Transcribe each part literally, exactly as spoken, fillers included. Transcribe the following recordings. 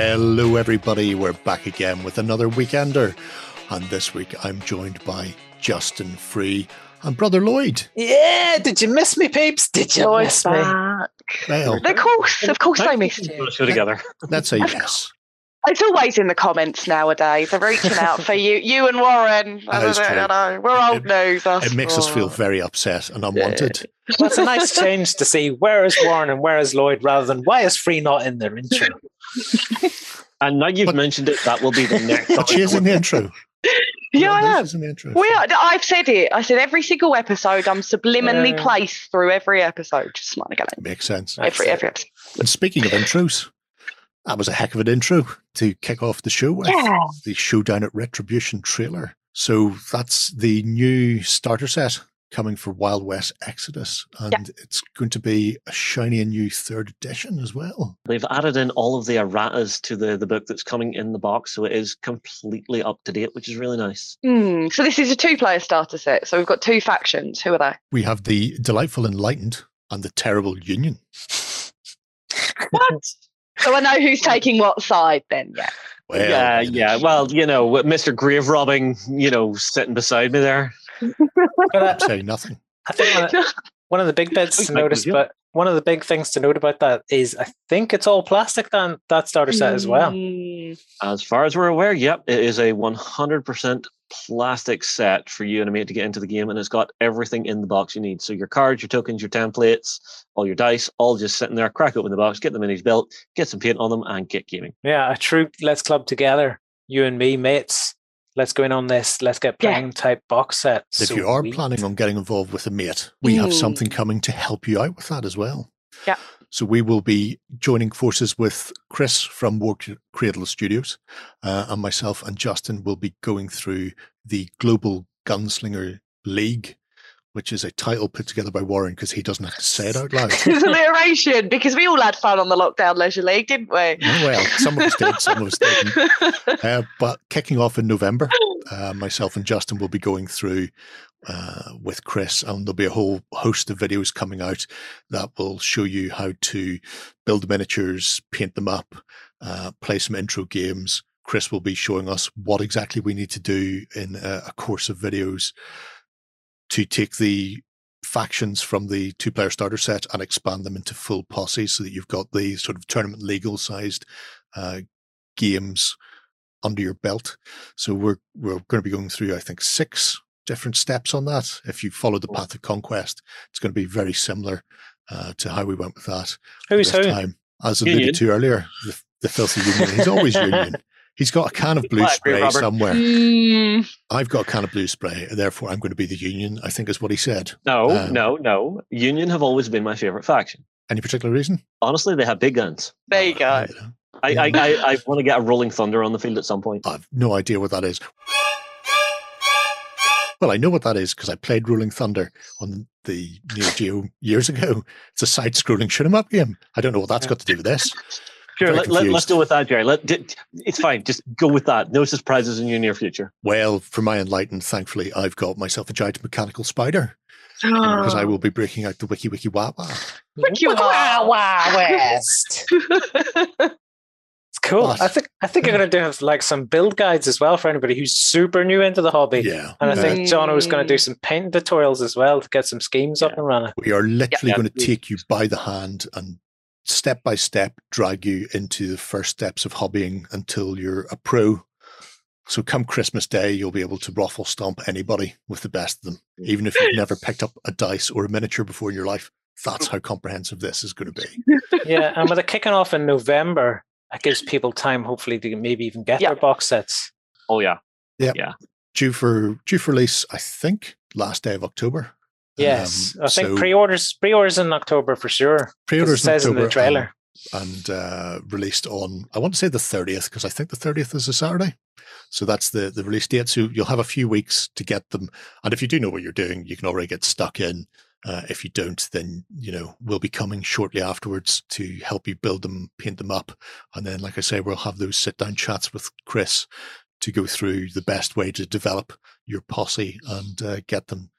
Hello everybody, we're back again with another Weekender, and this week I'm joined by Justin Free and Brother Lloyd. Yeah, did you miss me, peeps? Did you oh, miss me? Well, of course, of course I missed you. Let's go together. That's a yes. It's always in the comments nowadays. I'm reaching out for you, you and Warren. I don't, I don't know. We're old news. It makes us feel very upset and unwanted. Yeah. Well, it's a nice change to see where is Warren and where is Lloyd, rather than why is Free not in their intro. And now you've but, mentioned it, that will be the next. But she is in the intro. Yeah, I know. We are, I've said it. I said every single episode. I'm subliminally yeah. placed through every episode. Just not again. Makes sense. Every That's every it. episode. And speaking of intros. That was a heck of an intro to kick off the show with yeah. the Showdown at Retribution trailer. So that's the new starter set coming for Wild West Exodus. And yeah. it's going to be a shiny and new third edition as well. They've added in all of the erratas to the, the book that's coming in the box. So it is completely up to date, which is really nice. Mm, so this is a two-player starter set. So we've got two factions. Who are they? We have the delightful Enlightened and the terrible Union. What? So I know who's taking what side then, yeah. Well, yeah, yeah. Well, you know, Mister Grave Robbing, you know, sitting beside me there. But I, say nothing. I think one, of, one of the big bits to notice, but one of the big things to note about that is I think it's all plastic then, that starter set as well. As far as we're aware, yep, it is a one hundred percent plastic set for you and a mate to get into the game, and it's got everything in the box you need. So your cards, your tokens, your templates, all your dice, all just sitting there. Crack open the box, get the minis built, get some paint on them, and get gaming. Yeah, a true let's club together, you and me mates. Let's go in on this. Let's get playing yeah. type box set. If so you are we... planning on getting involved with a mate, we mm. have something coming to help you out with that as well. Yeah. So we will be joining forces with Chris from War Cradle Studios, uh, and myself and Justin will be going through the Global Gunslinger League, which is a title put together by Warren because he doesn't have to say it out loud. It's an iteration because we all had fun on the Lockdown Leisure League, didn't we? Well, some of us did, some of us didn't. Uh, but kicking off in November, uh, myself and Justin will be going through uh, with Chris, and there'll be a whole host of videos coming out that will show you how to build the miniatures, paint them up, uh, play some intro games. Chris will be showing us what exactly we need to do in a, a course of videos to take the factions from the two-player starter set and expand them into full posses so that you've got the sort of tournament legal-sized uh, games under your belt. So we're we're going to be going through, I think, six different steps on that. If you follow the Path of Conquest, it's going to be very similar uh, to how we went with that. Who is who? As alluded Union. to earlier, the, the filthy Union. He's always Union. He's got a can of blue spray Robert. somewhere. Mm. I've got a can of blue spray, therefore I'm going to be the Union, I think is what he said. No, um, no, no. Union have always been my favourite faction. Any particular reason? Honestly, they have big guns. There you go. I, yeah. I, I, I want to get a Rolling Thunder on the field at some point. I've no idea what that is. Well, I know what that is because I played Rolling Thunder on the Neo Geo years ago. It's a side-scrolling shoot-em-up game. I don't know what that's yeah. got to do with this. Sure, let, let, let's deal with that, Jerry. Let, it's fine. Just go with that. No surprises in your near future. Well, for my Enlightened, thankfully, I've got myself a giant mechanical spider because oh. I will be breaking out the Wiki Wiki Wah Wah. Wiki Wah Wah West. It's cool. But, I think I think I'm going to do have like some build guides as well for anybody who's super new into the hobby. Yeah, and I uh, think Jono is going to do some paint tutorials as well to get some schemes yeah. up and running. We are literally yeah, going to take you by the hand and step by step drag you into the first steps of hobbying until you're a pro. So come Christmas Day, you'll be able to ruffle stomp anybody with the best of them, even if you've never picked up a dice or a miniature before in your life. That's how comprehensive this is going to be. Yeah, and with it kicking off in November, that gives people time, hopefully, to maybe even get yeah. their box sets. Oh, yeah. Yeah. yeah. Due for due for release, I think, last day of October. Yes, um, I think so, pre-orders pre-orders in October for sure. Pre-orders in October in the trailer. And, and uh, released on, I want to say the thirtieth, because I think the thirtieth is a Saturday. So that's the, the release date. So you'll have a few weeks to get them. And if you do know what you're doing, you can already get stuck in. Uh, if you don't, then, you know, we'll be coming shortly afterwards to help you build them, paint them up. And then, like I say, we'll have those sit-down chats with Chris to go through the best way to develop your posse and uh, get them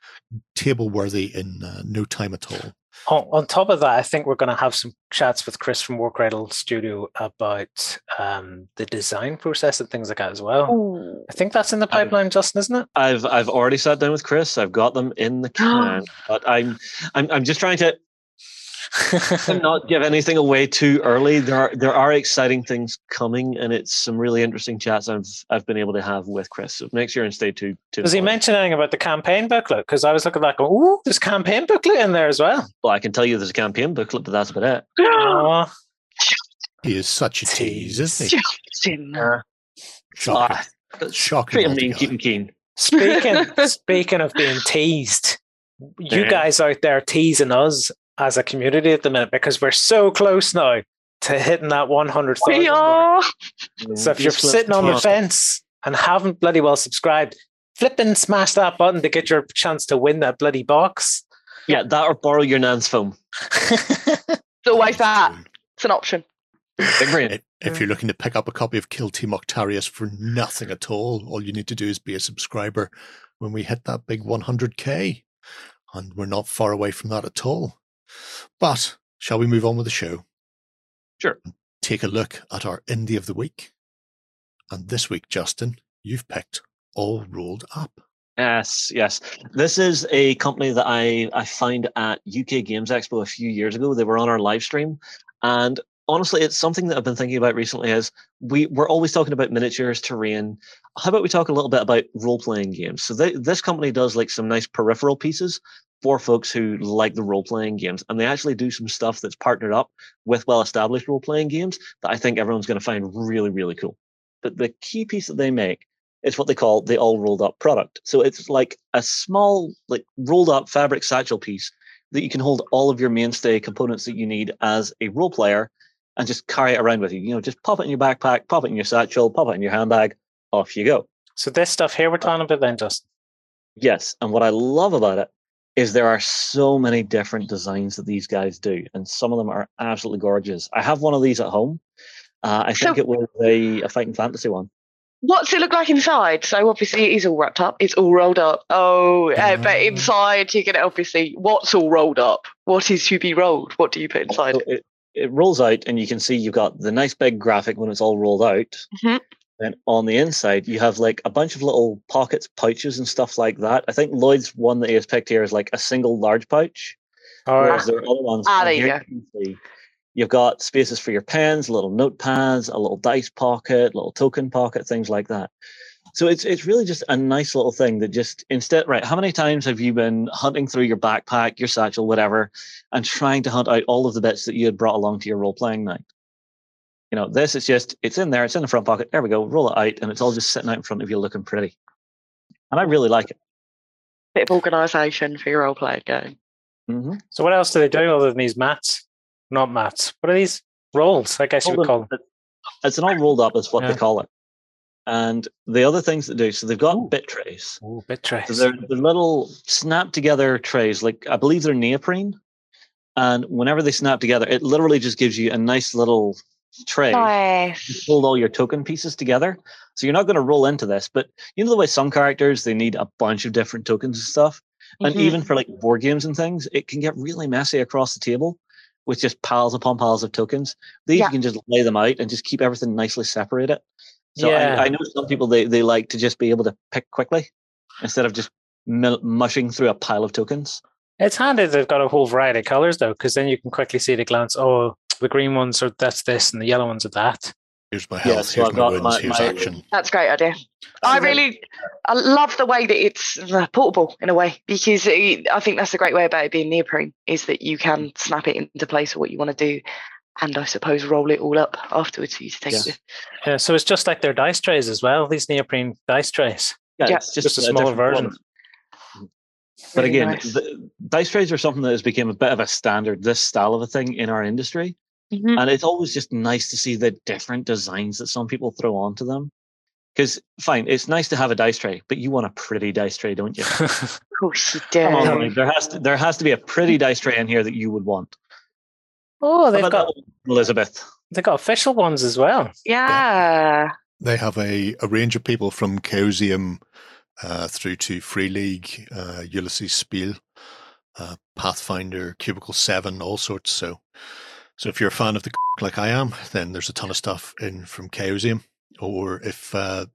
table worthy in uh, no time at all. On, on top of that, I think we're going to have some chats with Chris from War Cradle Studio about um, the design process and things like that as well. Ooh. I think that's in the pipeline, I've, Justin, isn't it? I've I've already sat down with Chris. I've got them in the can, but I'm I'm I'm just trying to not give anything away too early. There are there are exciting things coming, and it's some really interesting chats I've I've been able to have with Chris. So make sure and stay tuned. Does he mention anything about the campaign booklet? Because I was looking back, oh, there's a campaign booklet in there as well. Well, I can tell you there's a campaign booklet, but that's about it. Oh. He is such a tease, isn't he? Shocking. Uh, Shocking. I mean, keep him keen. Speaking speaking of being teased, you yeah. guys out there teasing us as a community at the minute, because we're so close now to hitting that one hundred thousand mark. So if you're sitting on the fence and haven't bloody well subscribed, flip and smash that button to get your chance to win that bloody box. Yeah, that or borrow your nan's phone. So why that? It's an option. If you're looking to pick up a copy of Kill Team Octarius for nothing at all, all you need to do is be a subscriber when we hit that big one hundred K. And we're not far away from that at all. But shall we move on with the show? Sure. Take a look at our indie of the week. And this week, Justin, you've picked All Rolled Up. Yes, yes. This is a company that I, I found at U K Games Expo a few years ago. They were on our live stream. And honestly, it's something that I've been thinking about recently is we, we're always talking about miniatures, terrain. How about we talk a little bit about role-playing games? So they, this company does like some nice peripheral pieces for folks who like the role-playing games. And they actually do some stuff that's partnered up with well-established role-playing games that I think everyone's going to find really, really cool. But the key piece that they make is what they call the all rolled up product. So it's like a small, like rolled up fabric satchel piece that you can hold all of your mainstay components that you need as a role player and just carry it around with you. You know, just pop it in your backpack, pop it in your satchel, pop it in your handbag, off you go. So this stuff here we're talking about then, Justin. Yes. And what I love about it is there are so many different designs that these guys do, and some of them are absolutely gorgeous. I have one of these at home. Uh, I so, think it was a, a Fighting Fantasy one. What's it look like inside? So obviously it is all wrapped up. It's all rolled up. Oh, uh, um, but inside you can obviously, what's all rolled up? What is to be rolled? What do you put inside? So it, it rolls out and you can see you've got the nice big graphic when it's all rolled out. Mm-hmm. And on the inside, you have like a bunch of little pockets, pouches and stuff like that. I think Lloyd's one that he has picked here is like a single large pouch. All right. Whereas there are other ones. Ah, there you go. You can see you've got spaces for your pens, little notepads, a little dice pocket, little token pocket, things like that. So it's it's really just a nice little thing that just instead, right, how many times have you been hunting through your backpack, your satchel, whatever, and trying to hunt out all of the bits that you had brought along to your role-playing night? You know, this is just, it's in there, it's in the front pocket, there we go, roll it out, and it's all just sitting out in front of you looking pretty. And I really like it. Bit of organisation for your role-playing game. Mm-hmm. So what else do they do other than these mats? Not mats. What are these? Rolls, I guess you would call them. It's an all rolled up is what yeah. they call it. And the other things that do, so they've got Ooh. bit trays. Ooh, bit trays. So they're, they're little snap-together trays, like I believe they're neoprene. And whenever they snap together, it literally just gives you a nice little tray. Nice. You hold all your token pieces together, so you're not going to roll into this, but you know the way some characters, they need a bunch of different tokens and stuff, mm-hmm. and even for like board games and things, it can get really messy across the table with just piles upon piles of tokens. These yeah. you can just lay them out and just keep everything nicely separated. So yeah. I, I know some people, they, they like to just be able to pick quickly instead of just mushing through a pile of tokens. It's handy they've got a whole variety of colors though, because then you can quickly see at a glance, oh, the green ones are that's this, and the yellow ones are that. Here's my health. Yeah, so here's my wins. My, here's my, action. That's a great idea. I really, I love the way that it's portable in a way, because it, I think that's the great way about it being neoprene is that you can snap it into place for what you want to do, and I suppose roll it all up afterwards for you to take yeah. it. Yeah. So it's just like their dice trays as well. These neoprene dice trays. Yeah, yeah. It's just, just a, a smaller version. One. But really again, nice. the, dice trays are something that has become a bit of a standard. This style of a thing in our industry. Mm-hmm. And it's always just nice to see the different designs that some people throw onto them. Because, fine, it's nice to have a dice tray, but you want a pretty dice tray, don't you? Of course you do. Come on, there has to, there has to be a pretty dice tray in here that you would want. Oh, they've got one, Elizabeth. They've got official ones as well. Yeah. yeah. They have a, a range of people from Chaosium uh, through to Free League, uh, Ulysses Spiel. uh, Pathfinder, Cubicle seven, all sorts. So, so if you're a fan of the like I am, then there's a ton of stuff in from Chaosium, or if uh,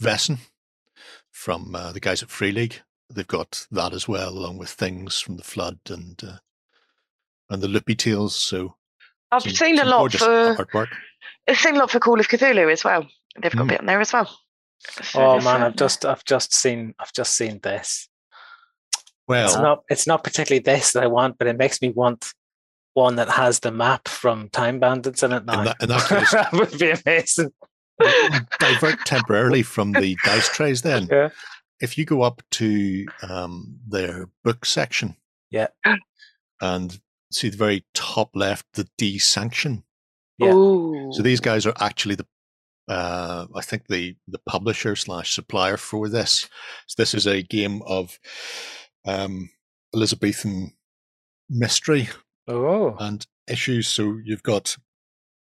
Vesson from uh, the guys at Free League, they've got that as well, along with things from the Flood and uh, and the Loopy Tales. So I've some, seen a lot for artwork. I've seen a lot for Call of Cthulhu as well. They've got mm. a bit on there as well. So oh man, I've just I've just seen I've just seen this. Well, it's not it's not particularly this that I want, but it makes me want one that has the map from Time Bandits in it now. In that, in that, case, that would be amazing. Divert temporarily from the dice trays then. Yeah. If you go up to um, their book section, yeah, and see the very top left, the D sanction. Yeah. Ooh. So these guys are actually the, uh, I think the the publisher slash supplier for this. So this is a game of um, Elizabethan mystery oh. and issues. So you've got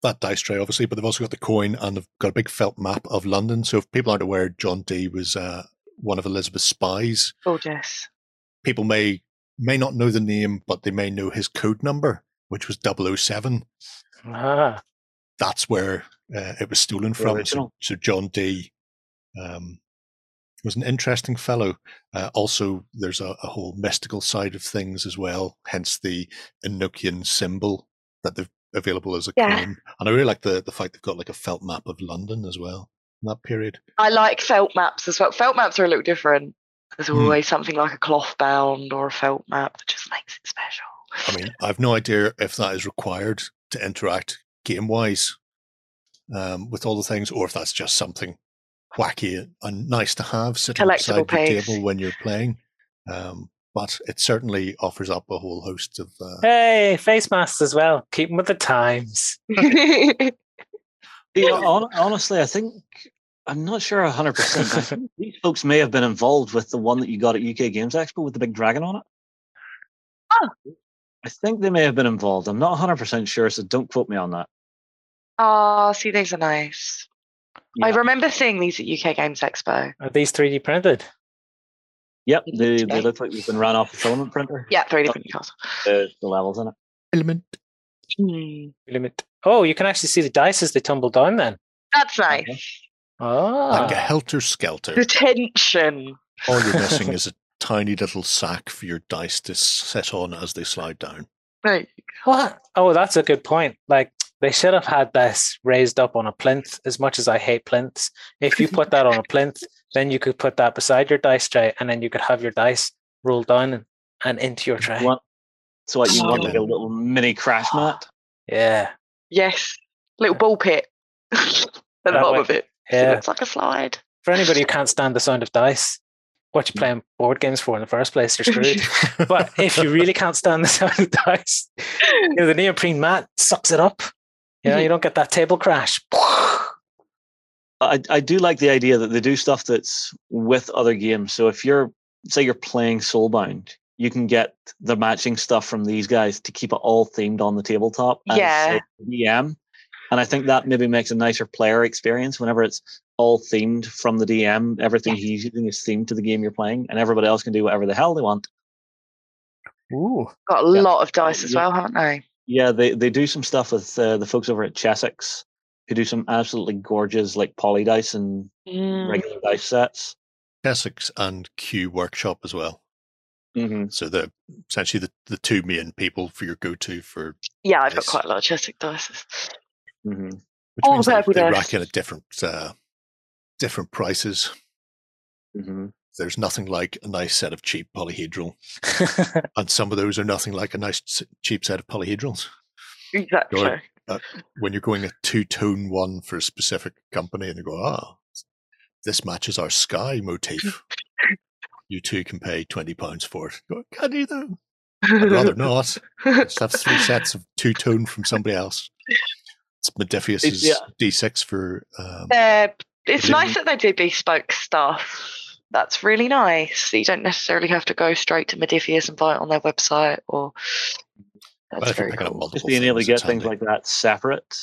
that dice tray, obviously, but they've also got the coin and they've got a big felt map of London. So if people aren't aware, John Dee was. Uh, one of Elizabeth's spies. Oh, yes. People may may not know the name, but they may know his code number, which was double oh seven. Ah. That's where uh, it was stolen from. So, so John Dee um, was an interesting fellow. Uh, also, there's a, a whole mystical side of things as well, hence the Enochian symbol that they've available as a yeah. coin. And I really like the, the fact they've got like a felt map of London as well. That period. I like felt maps as well. Felt maps are a little different. There's always mm. something like a cloth bound or a felt map that just makes it special. I mean, I've no idea if that is required to interact game wise um, with all the things, or if that's just something wacky and nice to have sitting outside the table when you're playing. Um, but it certainly offers up a whole host of. Uh, hey, face masks as well. Keep them with the times. Yeah, on, honestly, I think I'm not sure one hundred percent. I think these folks may have been involved with the one that you got at U K Games Expo with the big dragon on it. Oh. I think they may have been involved. I'm not one hundred percent sure, so don't quote me on that. Oh, see, these are nice. Yeah. I remember seeing these at U K Games Expo. Are these three D printed? Yep, they, they look like they've been ran off the filament printer. Yeah, three D printed. The, the levels in it. Filament. Mm. Filament. Oh, you can actually see the dice as they tumble down then. That's nice. Oh. Like a helter-skelter. The tension. All you're missing is a tiny little sack for your dice to sit on as they slide down. Right. What? Oh, that's a good point. Like, they should have had this raised up on a plinth, as much as I hate plinths. If you put that on a plinth, then you could put that beside your dice tray, and then you could have your dice roll down and, and into your tray. You so what, you oh. want like a little mini crash mat? Yeah. Yes, little ball pit at the bottom of it. Yeah. It looks like a slide. For anybody who can't stand the sound of dice, what you're playing board games for in the first place, you're screwed. But if you really can't stand the sound of dice, you know, the neoprene mat sucks it up. You know, you don't get that table crash. I, I do like the idea that they do stuff that's with other games. So if you're, say you're playing Soulbound, you can get the matching stuff from these guys to keep it all themed on the tabletop as yeah. a D M. And I think that maybe makes a nicer player experience whenever it's all themed from the D M. Everything yeah. he's using is themed to the game you're playing, and everybody else can do whatever the hell they want. Ooh, got a yeah. lot of dice as yeah. well, haven't they? Yeah, they, they do some stuff with uh, the folks over at Chessex, who do some absolutely gorgeous like poly dice and mm. regular dice sets. Chessex and Q Workshop as well. Mm-hmm. So they're essentially the, the two main people for your go-to for... Yeah, I've dice. Got quite a lot of Chessex dice. Mm-hmm. Which oh, means they rack in at different, uh, different prices. Mm-hmm. There's nothing like a nice set of cheap polyhedral. And some of those are nothing like a nice cheap set of polyhedrals. Exactly. You're, uh, when you're going a two-tone one for a specific company and they go, ah, this matches our sky motif. You two can pay twenty pounds for it. Can you though? I'd rather not. Just have three sets of two-tone from somebody else. It's Modiphius' yeah. D six for... Um, uh, it's nice that they do bespoke stuff. That's really nice. You don't necessarily have to go straight to Modiphius and buy it on their website. Or that's very cool. Just being able to get things like that separate.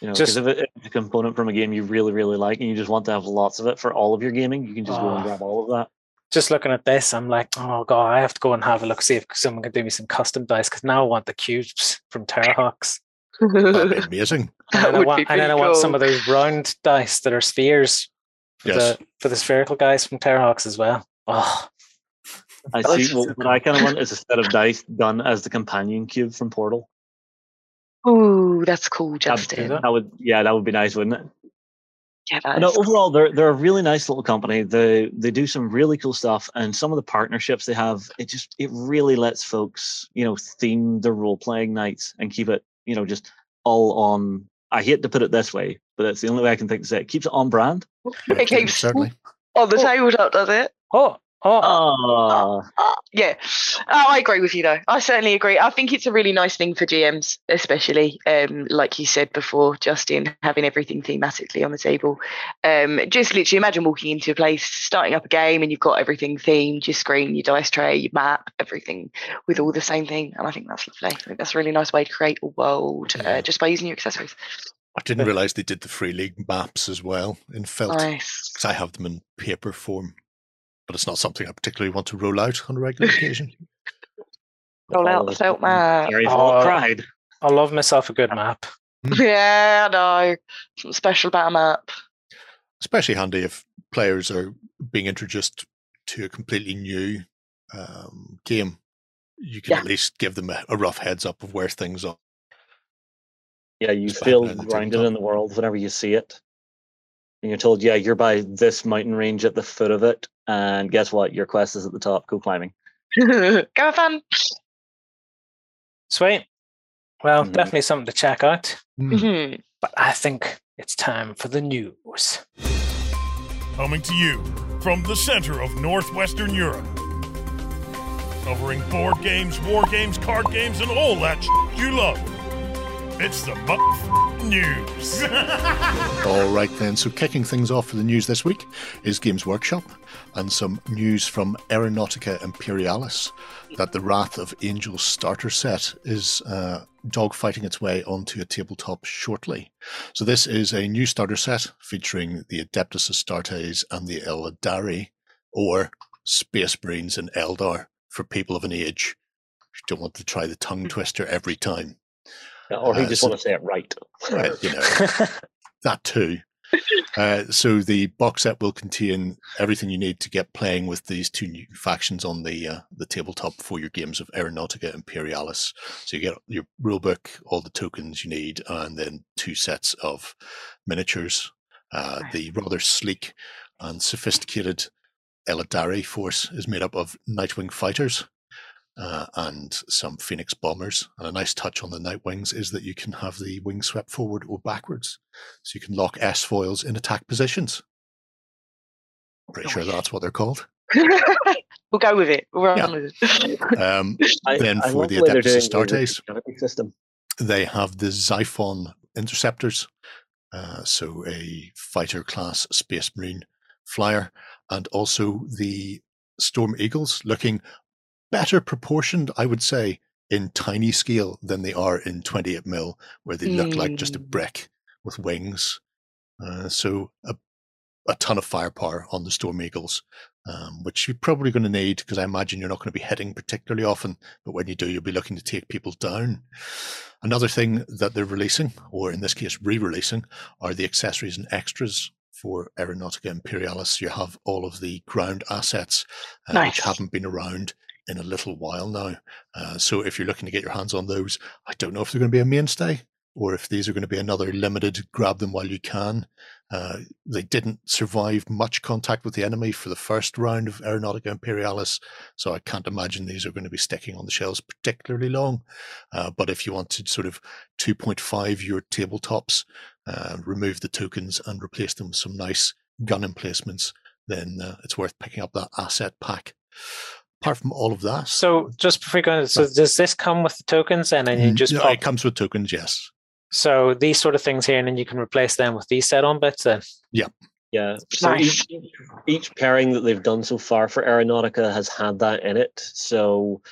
You know, just if it's a component from a game you really, really like and you just want to have lots of it for all of your gaming, you can just uh, go and grab all of that. just looking at this, I'm like, oh god, I have to go and have a look, see if someone can do me some custom dice, because now I want the cubes from Terrahawks. That'd be amazing. And then, I want, and then I want some of those round dice that are spheres for, yes. the, for the spherical guys from Terrahawks as well. Oh, I see. What, what I kind of want is a set of dice done as the companion cube from Portal. Oh, that's cool, Justin. That, that would, yeah, that would be nice, wouldn't it? Yeah, that no, cool. Overall, they're they're a really nice little company. They they do some really cool stuff, and some of the partnerships they have, it just it really lets folks, you know, theme their role playing nights and keep it, you know, just all on. I hate to put it this way, but that's the only way I can think to say it. Keeps it on brand. Yeah, it keeps certainly on the tabletop, does it? Oh. Oh. Oh. Oh, oh, yeah. Oh, I agree with you, though. I certainly agree. I think it's a really nice thing for G Ms, especially, um, like you said before, Justin, having everything thematically on the table. Um, just literally imagine walking into a place, starting up a game, and you've got everything themed, your screen, your dice tray, your map, everything with all the same thing. And I think that's lovely. I think that's a really nice way to create a world, yeah. uh, just by using your accessories. I didn't realise they did the Free League maps as well in felt. Nice. Because I have them in paper form. But it's not something I particularly want to roll out on a regular occasion. Roll out the felt map. Oh, cried. I love myself a good map. Yeah, I know. Something special about a map. Especially handy if players are being introduced to a completely new um, game. You can yeah. at least give them a, a rough heads up of where things are. Yeah, you so feel grounded in the world whenever you see it. And you're told, yeah, you're by this mountain range at the foot of it. And guess what? Your quest is at the top. Go climbing. Go have fun. Sweet. Well, mm-hmm. definitely something to check out. Mm-hmm. But I think it's time for the news. Coming to you from the center of northwestern Europe. Covering board games, war games, card games, and all that sh you love. It's the Muff News. All right, then. So kicking things off for the news this week is Games Workshop and some news from Aeronautica Imperialis that the Wrath of Angels starter set is uh, dogfighting its way onto a tabletop shortly. So this is a new starter set featuring the Adeptus Astartes and the Eldari, or Space Marines and Eldar for people of an age who don't want to try the tongue twister every time. Or who uh, just so, want to say it right. Right, you know, that too. Uh, so the box set will contain everything you need to get playing with these two new factions on the uh, the tabletop for your games of Aeronautica Imperialis. So you get your rulebook, all the tokens you need, and then two sets of miniatures. Uh, the rather sleek and sophisticated Eldari force is made up of Nightwing fighters. Uh, and some Phoenix bombers. And a nice touch on the Nightwings is that you can have the wings swept forward or backwards. So you can lock S-foils in attack positions. Pretty sure that's what they're called. We'll go with it. We'll run yeah. with it. Um, I, then I for the Adeptus Astartes, they have the Xiphon Interceptors. Uh, so a fighter class Space Marine flyer. And also the Storm Eagles looking better proportioned, I would say, in tiny scale than they are in twenty-eight mil, where they mm. look like just a brick with wings. Uh, so a, a ton of firepower on the Storm Eagles, um, which you're probably going to need, because I imagine you're not going to be hitting particularly often, but when you do, you'll be looking to take people down. Another thing that they're releasing, or in this case re-releasing, are the accessories and extras for Aeronautica Imperialis. You have all of the ground assets, uh, nice. Which haven't been around in a little while now. Uh, so if you're looking to get your hands on those, I don't know if they're going to be a mainstay or if these are going to be another limited grab them while you can. Uh, they didn't survive much contact with the enemy for the first round of Aeronautica Imperialis, so I can't imagine these are going to be sticking on the shelves particularly long. Uh, but if you want to sort of two point five your tabletops, uh, remove the tokens and replace them with some nice gun emplacements, then uh, it's worth picking up that asset pack. Apart from all of that. So just before we go, so does this come with the tokens and then you just no, pop... It comes with tokens, yes. So these sort of things here, and then you can replace them with these set on bits then? Yeah. Yeah. So nice. each, each pairing that they've done so far for Aeronautica has had that in it. So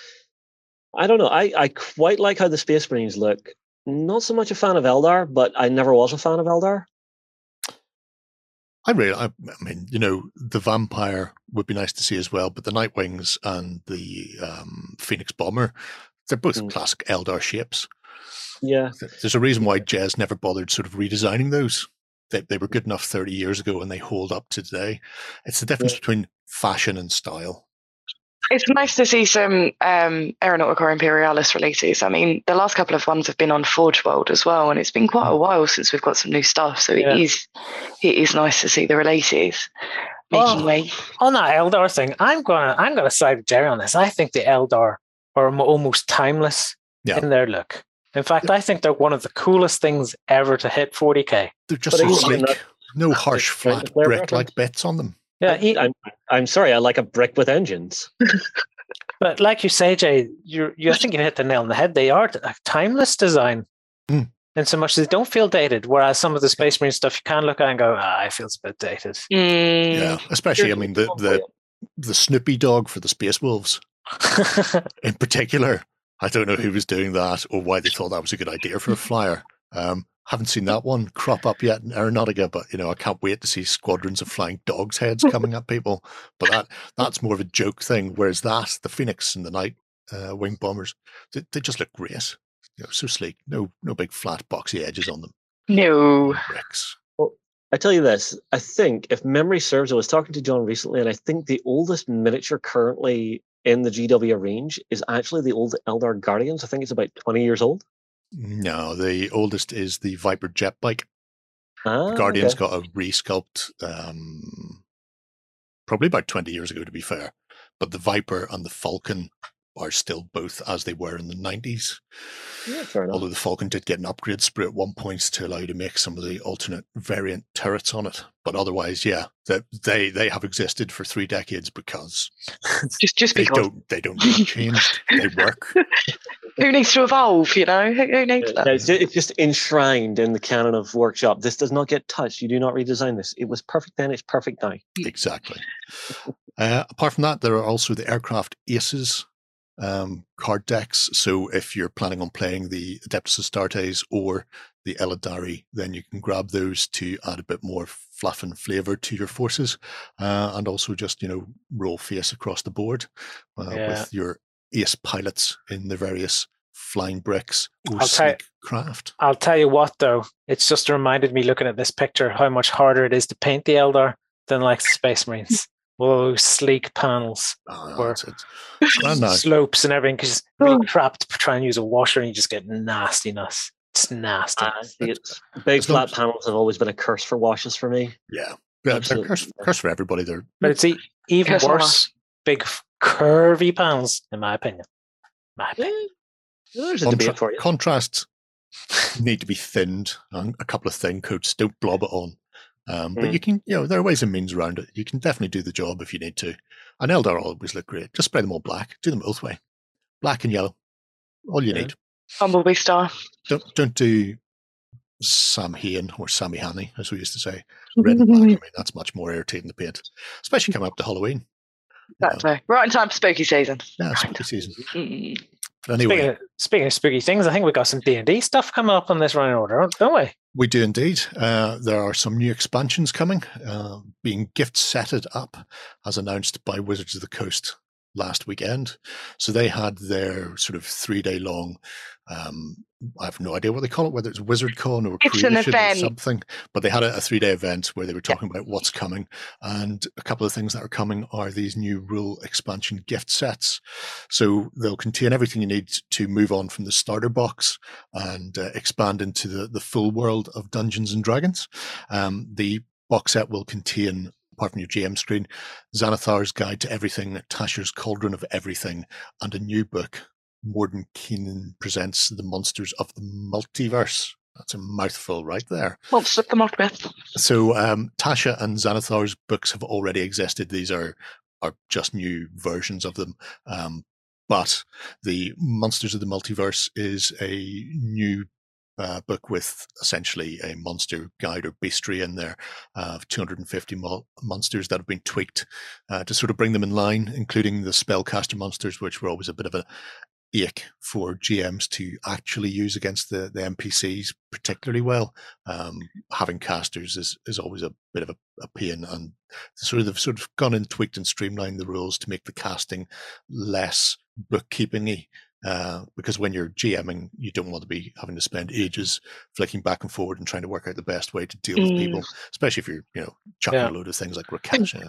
I don't know. I, I quite like how the Space Marines look. Not so much a fan of Eldar, but I never was a fan of Eldar. I really, I, I mean, you know, the Vampire would be nice to see as well, but the Nightwings and the um, Phoenix Bomber, they're both mm. classic Eldar ships. Yeah. There's a reason why Jez never bothered sort of redesigning those. They, they were good enough thirty years ago and they hold up to today. It's the difference yeah. between fashion and style. It's nice to see some um, Aeronautica Imperialis releases. I mean, the last couple of ones have been on Forge World as well, and it's been quite a while since we've got some new stuff. So yeah. it is, it is nice to see the releases making oh, way. On that Eldar thing, I'm gonna, I'm gonna side with Jerry on this. I think the Eldar are almost timeless yeah. in their look. In fact, I think they're one of the coolest things ever to hit forty K. They're just so sleek. No harsh, flat brick-like bits on them. Yeah, he, I'm. I'm sorry. I like a brick with engines. But like you say, Jay, you you I think you hit the nail on the head. They are a timeless design, mm. in so much as they don't feel dated. Whereas some of the Space Marine stuff, you can look at and go, "Ah, it feels a bit dated." Mm. Yeah, especially. I mean, the the the Snoopy dog for the Space Wolves, in particular. I don't know who was doing that or why they thought that was a good idea for a flyer. Um, Haven't seen that one crop up yet in Aeronautica, but you know I can't wait to see squadrons of flying dogs' heads coming at people. But that that's more of a joke thing. Whereas that, the Phoenix and the Night uh, Wing Bombers, they, they just look great. You know, so sleek. No, no big flat boxy edges on them. No bricks. Well, I tell you this. I think if memory serves, I was talking to John recently, and I think the oldest miniature currently in the G W range is actually the old Eldar Guardians. I think it's about twenty years old. No, the oldest is the Viper jet bike. Ah, the Guardian's okay. got a resculpt, um, probably about twenty years ago, to be fair. But the Viper and the Falcon are still both as they were in the nineties. Yeah, fair enough. Although the Falcon did get an upgrade sprue at one point to allow you to make some of the alternate variant turrets on it. But otherwise, yeah, that they, they have existed for three decades because just just they because don't they don't need change. They work. Who needs to evolve, you know? Who needs that? No, it's just enshrined in the canon of Workshop. This does not get touched. You do not redesign this. It was perfect then, it's perfect now. Exactly. Uh, apart from that, there are also the Aircraft Aces um, card decks. So if you're planning on playing the Adeptus Astartes or the Eladari, then you can grab those to add a bit more fluff and flavour to your forces. Uh, and also just, you know, roll face across the board uh, yeah. with your ace pilots in the various flying bricks or sneak craft. I'll tell you what, though, it's just reminded me looking at this picture how much harder it is to paint the Eldar than like the Space Marines. Whoa, sleek panels oh, or it's, it's slopes and everything, because it's really crap to try and use a washer and you just get nastiness. It's nasty. Uh, it's, big flat panels have always been a curse for washes for me. Yeah, yeah, they're a curse, curse for everybody. They're but it's e even curse worse. Big curvy panels, in my opinion. My opinion. Yeah. There's a Contra debate for you. Contrasts need to be thinned, and a couple of thin coats. Don't blob it on, um, mm. but you can. You know, there are ways and means around it. You can definitely do the job if you need to. And Eldar always look great. Just spray them all black. Do them both way, black and yellow. All you yeah. need. Bumblebee star. Don't don't do Sam Hain or Sammy Hanny, as we used to say. Red and black. I mean, that's much more irritating to paint, especially coming up to Halloween. That's right. Right in time for spooky season. Yeah, right spooky season. Mm. Anyway, speaking of, speaking of spooky things, I think we've got some D and D stuff coming up on this running order, don't we? We do indeed. Uh, there are some new expansions coming, uh, being gift-setted up, as announced by Wizards of the Coast last weekend. So they had their sort of three-day-long, um, I have no idea what they call it, whether it's WizardCon or it's Creation or something, but they had a, a three-day event where they were talking yeah. about what's coming. And a couple of things that are coming are these new rule expansion gift sets. So they'll contain everything you need to move on from the starter box and uh, expand into the, the full world of Dungeons and Dragons. Um, the box set will contain, apart from your G M screen, Xanathar's Guide to Everything, Tasher's Cauldron of Everything, and a new book, Morden Keenan Presents The Monsters of the Multiverse. That's a mouthful right there. Monsters of the Multiverse. So um, Tasha and Xanathar's books have already existed. These are, are just new versions of them. Um, but the Monsters of the Multiverse is a new Uh, book with essentially a monster guide or bestiary in there uh, of two hundred fifty mo monsters that have been tweaked uh, to sort of bring them in line, including the spellcaster monsters, which were always a bit of a ache for G Ms to actually use against the, the N P Cs particularly well. Um, having casters is, is always a bit of a, a pain, and sort of they've sort of gone and tweaked and streamlined the rules to make the casting less bookkeeping-y. Uh, because when you're GMing, you don't want to be having to spend ages flicking back and forward and trying to work out the best way to deal mm. with people, especially if you're, you know, chucking yeah. a load of things like Rakshasa.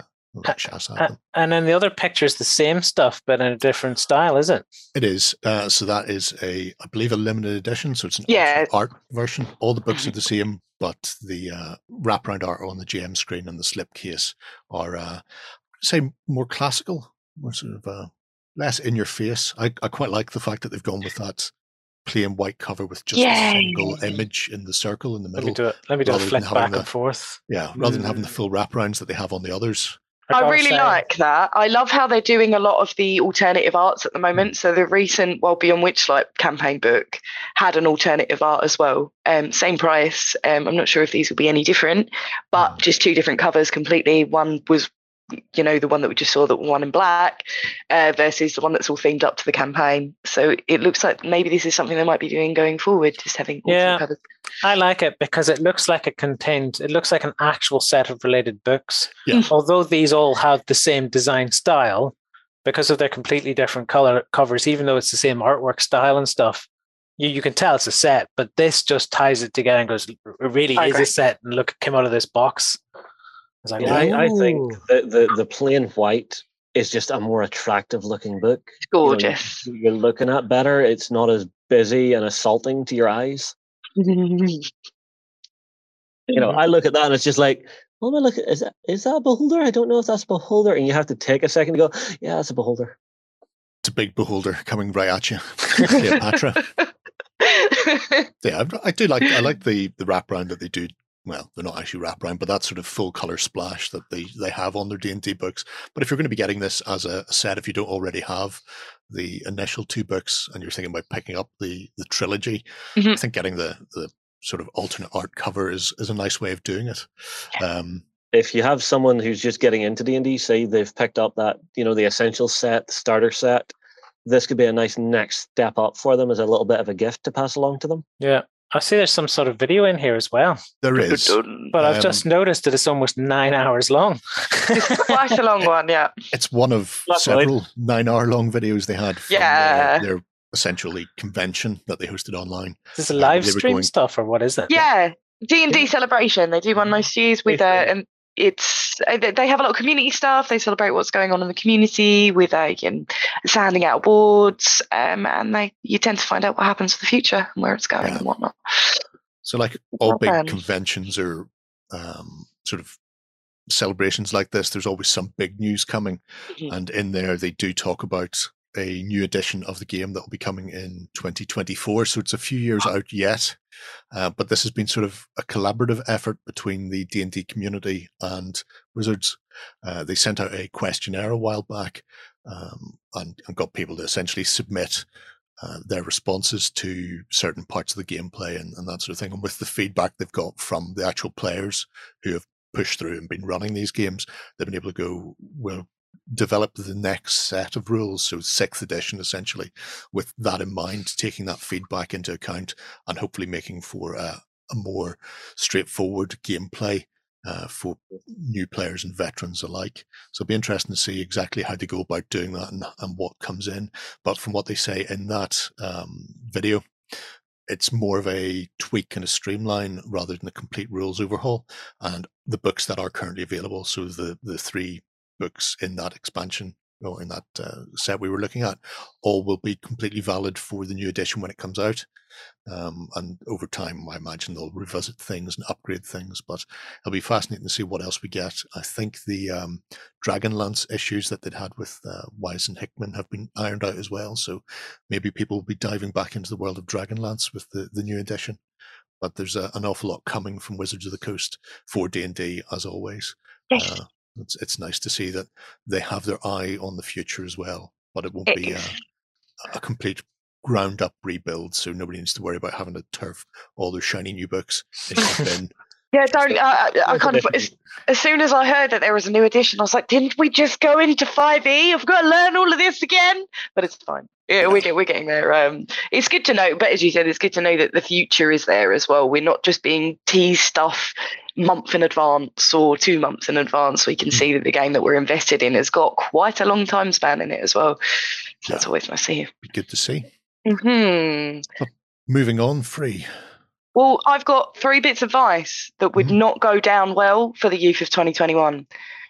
Uh, and then the other picture is the same stuff, but in a different style, is it? It is. Uh, so that is a, I believe, a limited edition. So it's an yeah. art version. All the books are the same, but the uh, wraparound art on the G M screen and the slipcase are, uh, say, more classical, more sort of. Uh, Less in your face. I, I quite like the fact that they've gone with that plain white cover with just Yay. a single image in the circle in the middle. Let me do it. Let me do a flick back the, and forth. Yeah, rather mm. than having the full wraparounds that they have on the others. I, I really say. like that. I love how they're doing a lot of the alternative arts at the moment. Mm. So the recent Well Beyond Witchlight campaign book had an alternative art as well. Um, same price. Um, I'm not sure if these will be any different, but mm. just two different covers completely. One was, you know, the one that we just saw, that one in black, uh, versus the one that's all themed up to the campaign. So it looks like maybe this is something they might be doing going forward, just having all yeah, covers. I like it because it looks like it contained, it looks like an actual set of related books. Yeah. Although these all have the same design style, because of their completely different color covers, even though it's the same artwork style and stuff, you, you can tell it's a set, but this just ties it together and goes, it really I is agree. a set, and look, it came out of this box. Like, yeah, I, I think the, the, the plain white is just a more attractive looking book. It's gorgeous. You know, you're looking at better. It's not as busy and assaulting to your eyes. You know, I look at that and it's just like, oh my, look, is that, is that a beholder? I don't know if that's a beholder. And you have to take a second to go, yeah, that's a beholder. It's a big beholder coming right at you. Cleopatra. Yeah, I do like, I like the, the wraparound that they do. Well, they're not actually wraparound, but that sort of full color splash that they, they have on their D and D books. But if you're going to be getting this as a set, if you don't already have the initial two books and you're thinking about picking up the, the trilogy, mm-hmm. I think getting the, the sort of alternate art cover is, is a nice way of doing it. Um, if you have someone who's just getting into D and D, say they've picked up that, you know, the essential set, the starter set, this could be a nice next step up for them as a little bit of a gift to pass along to them. Yeah. I see there's some sort of video in here as well. There is. But I've um, just noticed that it's almost nine hours long. It's quite a long one, yeah. It's one of Lovely. several nine-hour-long videos they had from yeah. their, their essentially convention that they hosted online. Is this a live um, stream going, stuff, or what is it? Yeah, D and D Celebration. They do one most years with... Uh, and It's they have a lot of community stuff. They celebrate what's going on in the community with uh, you know, sounding out awards, um, and they you tend to find out what happens to the future and where it's going yeah. and whatnot. So, like all big conventions or um, sort of celebrations like this, there's always some big news coming, mm-hmm. and in there they do talk about a new edition of the game that will be coming in twenty twenty-four. So it's a few years out yet, uh, but this has been sort of a collaborative effort between the D and D community and Wizards. Uh, they sent out a questionnaire a while back um, and, and got people to essentially submit uh, their responses to certain parts of the gameplay and, and that sort of thing. And with the feedback they've got from the actual players who have pushed through and been running these games, they've been able to go, well, develop the next set of rules, so sixth edition essentially, with that in mind, taking that feedback into account and hopefully making for a, a more straightforward gameplay uh, for new players and veterans alike. So it'll be interesting to see exactly how they go about doing that and, and what comes in. But from what they say in that um, video, it's more of a tweak and a streamline rather than a complete rules overhaul. And the books that are currently available, so the the three books in that expansion or in that uh, set we were looking at, all will be completely valid for the new edition when it comes out. Um, and over time, I imagine they'll revisit things and upgrade things, but it'll be fascinating to see what else we get. I think the um, Dragonlance issues that they'd had with uh, Wise and Hickman have been ironed out as well. So maybe people will be diving back into the world of Dragonlance with the, the new edition. But there's a, an awful lot coming from Wizards of the Coast for D and D, as always. Yes. Uh, It's, it's nice to see that they have their eye on the future as well, but it won't be a, a complete ground-up rebuild, so nobody needs to worry about having to turf all their shiny new books in Yeah, don't. I, I, I kind of. As, as soon as I heard that there was a new edition, I was like, "Didn't we just go into five E? I've got to learn all of this again." But it's fine. Yeah, we get we're getting there. Um, it's good to know. But as you said, it's good to know that the future is there as well. We're not just being teased stuff month in advance or two months in advance. We can see that the game that we're invested in has got quite a long time span in it as well. So yeah. That's always nice to hear. Be good to see. Hmm. Well, moving on, free. Well, I've got three bits of advice that would mm-hmm. not go down well for the youth of twenty twenty-one.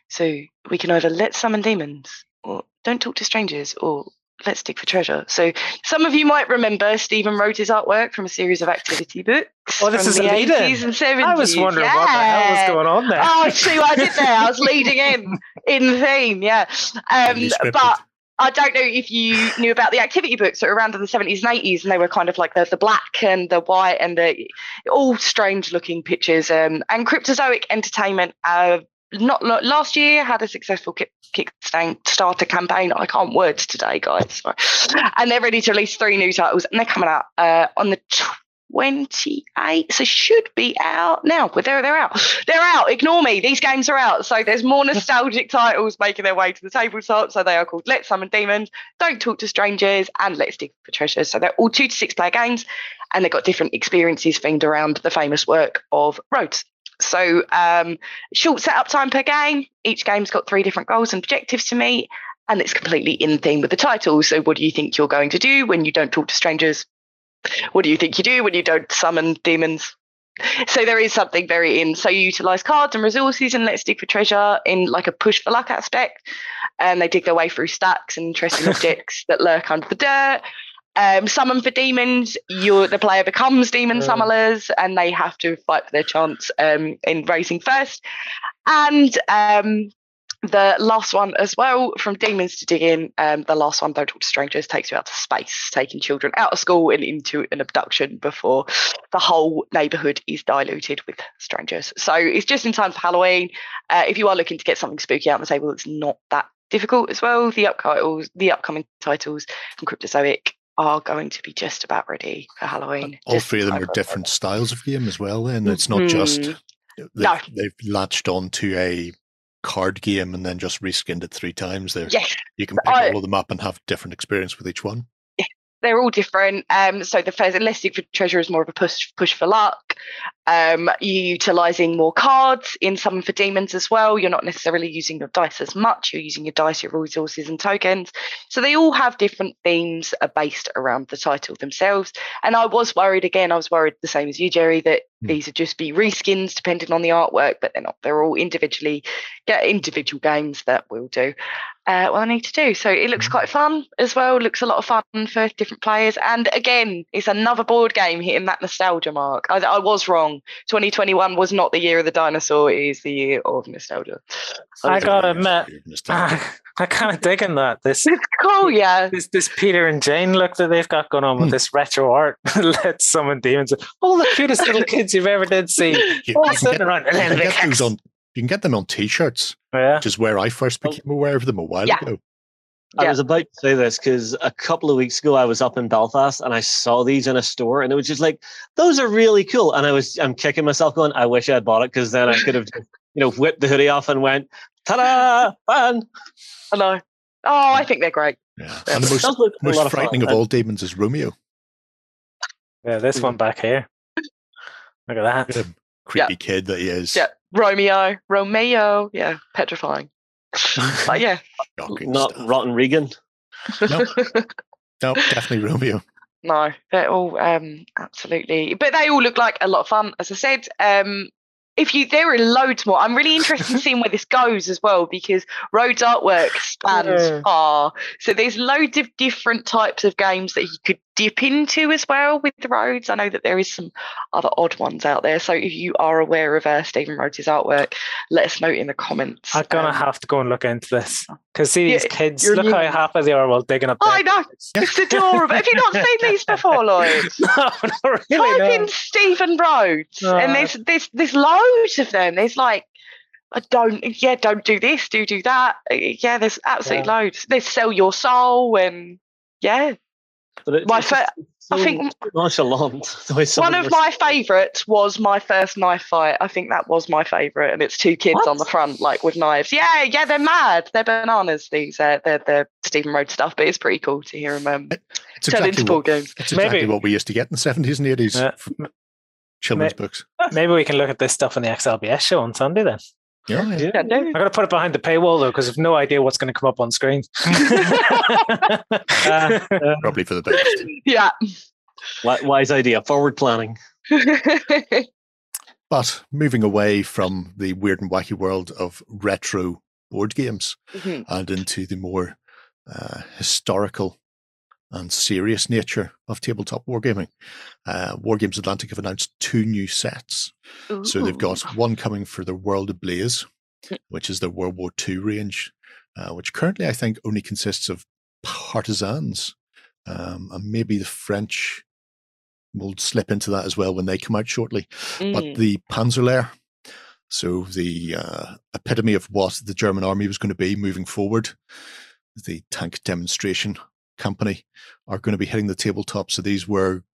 So we can either Let's Summon Demons or Don't Talk to Strangers or Let's Dig for Treasure. So some of you might remember Stephen Rhodes' artwork from a series of activity books. Oh, this is the eighties and seventies. I was wondering yeah. what the hell was going on there. Oh, see what I did there. I was leading in, in the theme, yeah. Um, but... I don't know if you knew about the activity books that were around in the seventies and eighties, and they were kind of like the, the black and the white and the all strange looking pictures. Um, and Cryptozoic Entertainment, uh, not, not last year, had a successful Kickstarter campaign. I can't words today, guys. Sorry. And they're ready to release three new titles, and they're coming out uh, on the twenty-eighth, so should be out now. But they're, they're out. They're out. Ignore me. These games are out. So there's more nostalgic titles making their way to the tabletop. So they are called Let's Summon Demons, Don't Talk to Strangers, and Let's Dig for Treasures. So they're all two to six player games, and they've got different experiences themed around the famous work of Rhodes. So um, short setup time per game. Each game's got three different goals and objectives to meet, and it's completely in theme with the title. So what do you think you're going to do when you don't talk to strangers? What do you think you do when you don't summon demons? So there is something very in. So you utilise cards and resources and Let's Dig for Treasure in like a push for luck aspect. And they dig their way through stacks and interesting objects that lurk under the dirt. Um, summon for demons, you're, the player becomes demon summoners and they have to fight for their chance um, in racing first. And... Um, the last one as well, from Demons to Dig In, um, the last one, Don't Talk to Strangers, takes you out to space, taking children out of school and into an abduction before the whole neighbourhood is diluted with strangers. So it's just in time for Halloween. Uh, if you are looking to get something spooky out on the table, it's not that difficult as well. The, up- the upcoming titles from Cryptozoic are going to be just about ready for Halloween. All just three of them are different it. styles of game as well, and it's not mm-hmm. just they've, no. they've latched on to a card game and then just reskinned it three times. There, yes. You can pick I, all of them up and have different experience with each one. Yeah, they're all different. Um, so the first, Let's Dig for Treasure is more of a push push for luck. Um, you're utilising more cards in Summon for Demons as well. You're not necessarily using your dice as much. You're using your dice, your resources and tokens. So they all have different themes based around the title themselves. And I was worried, again, I was worried the same as you, Jerry, that mm. these would just be reskins depending on the artwork, but they're not. They're all individually get individual games that we'll do uh, what I need to do. So it looks quite fun as well. It looks a lot of fun for different players. And again, it's another board game hitting that nostalgia mark. I, I was wrong. twenty twenty-one was not the year of the dinosaur, it is the year of nostalgia. So I gotta admit, I, I kind of digging that. This it's cool, yeah. This this Peter and Jane look that they've got going on with this retro art. Let's Summon Demons. All the cutest little kids you've ever did see. You, all you sitting get, around. You can, get those on, you can get them on t-shirts, yeah. Which is where I first became aware of them a while yeah. ago. I yeah. was about to say this because a couple of weeks ago I was up in Belfast and I saw these in a store and it was just like, those are really cool. And I was, I'm kicking myself going, I wish I had bought it because then I could have, you know, whipped the hoodie off and went, ta-da, fun. I know. Oh, I think they're great. Yeah. And the most, like most frightening of, of all demons is Romeo. Yeah, this one back here. Look at that. The creepy yeah. kid that he is. Yeah, Romeo. Romeo. Yeah, petrifying. But yeah, not stuff. Rotten Regan. No, no, definitely Romeo. No, they're all um, absolutely, but they all look like a lot of fun. As I said, um, if you there are loads more. I'm really interested in seeing where this goes as well because Rhodes' artwork spans yeah. far. So there's loads of different types of games that he could dip into as well with Rhodes. I know that there is some other odd ones out there. So if you are aware of uh, Stephen Rhodes' artwork, let us know in the comments. I'm going to um, have to go and look into this because see these yeah, kids, look new. How happy they are while digging up oh, I know, it's adorable. Have you not seen these before, Lloyd? No, not really. Type no. in Stephen Rhodes no. and there's, there's, there's loads of them. There's like, I don't, yeah, don't do this, do do that. Yeah, there's absolutely yeah. loads. They sell your soul and yeah. But it, my first, so I think nonchalant. So one of my favourites was my first knife fight. I think that was my favourite, and it's two kids what? on the front, like with knives. Yeah, yeah, they're mad. They're bananas. These, uh, they're the Stephen Rhodes stuff, but it's pretty cool to hear them um, it's turn exactly into board games. It's exactly maybe, what we used to get in the seventies and eighties uh, from children's may, books. Maybe we can look at this stuff on the X L B S show on Sunday then. Yeah, yeah. I'm going to put it behind the paywall, though, because I've no idea what's going to come up on screen. uh, Probably for the best. Yeah. Wise idea. Forward planning. But moving away from the weird and wacky world of retro board games mm-hmm. and into the more uh, historical and serious nature of tabletop wargaming. Uh, Wargames Atlantic have announced two new sets. Ooh. So they've got one coming for the World Ablaze, which is their World War Two range, uh, which currently I think only consists of partisans. Um, and maybe the French will slip into that as well when they come out shortly. Mm. But the Panzerlehr, so the uh, epitome of what the German army was going to be moving forward, the tank demonstration company are going to be hitting the tabletop. So these were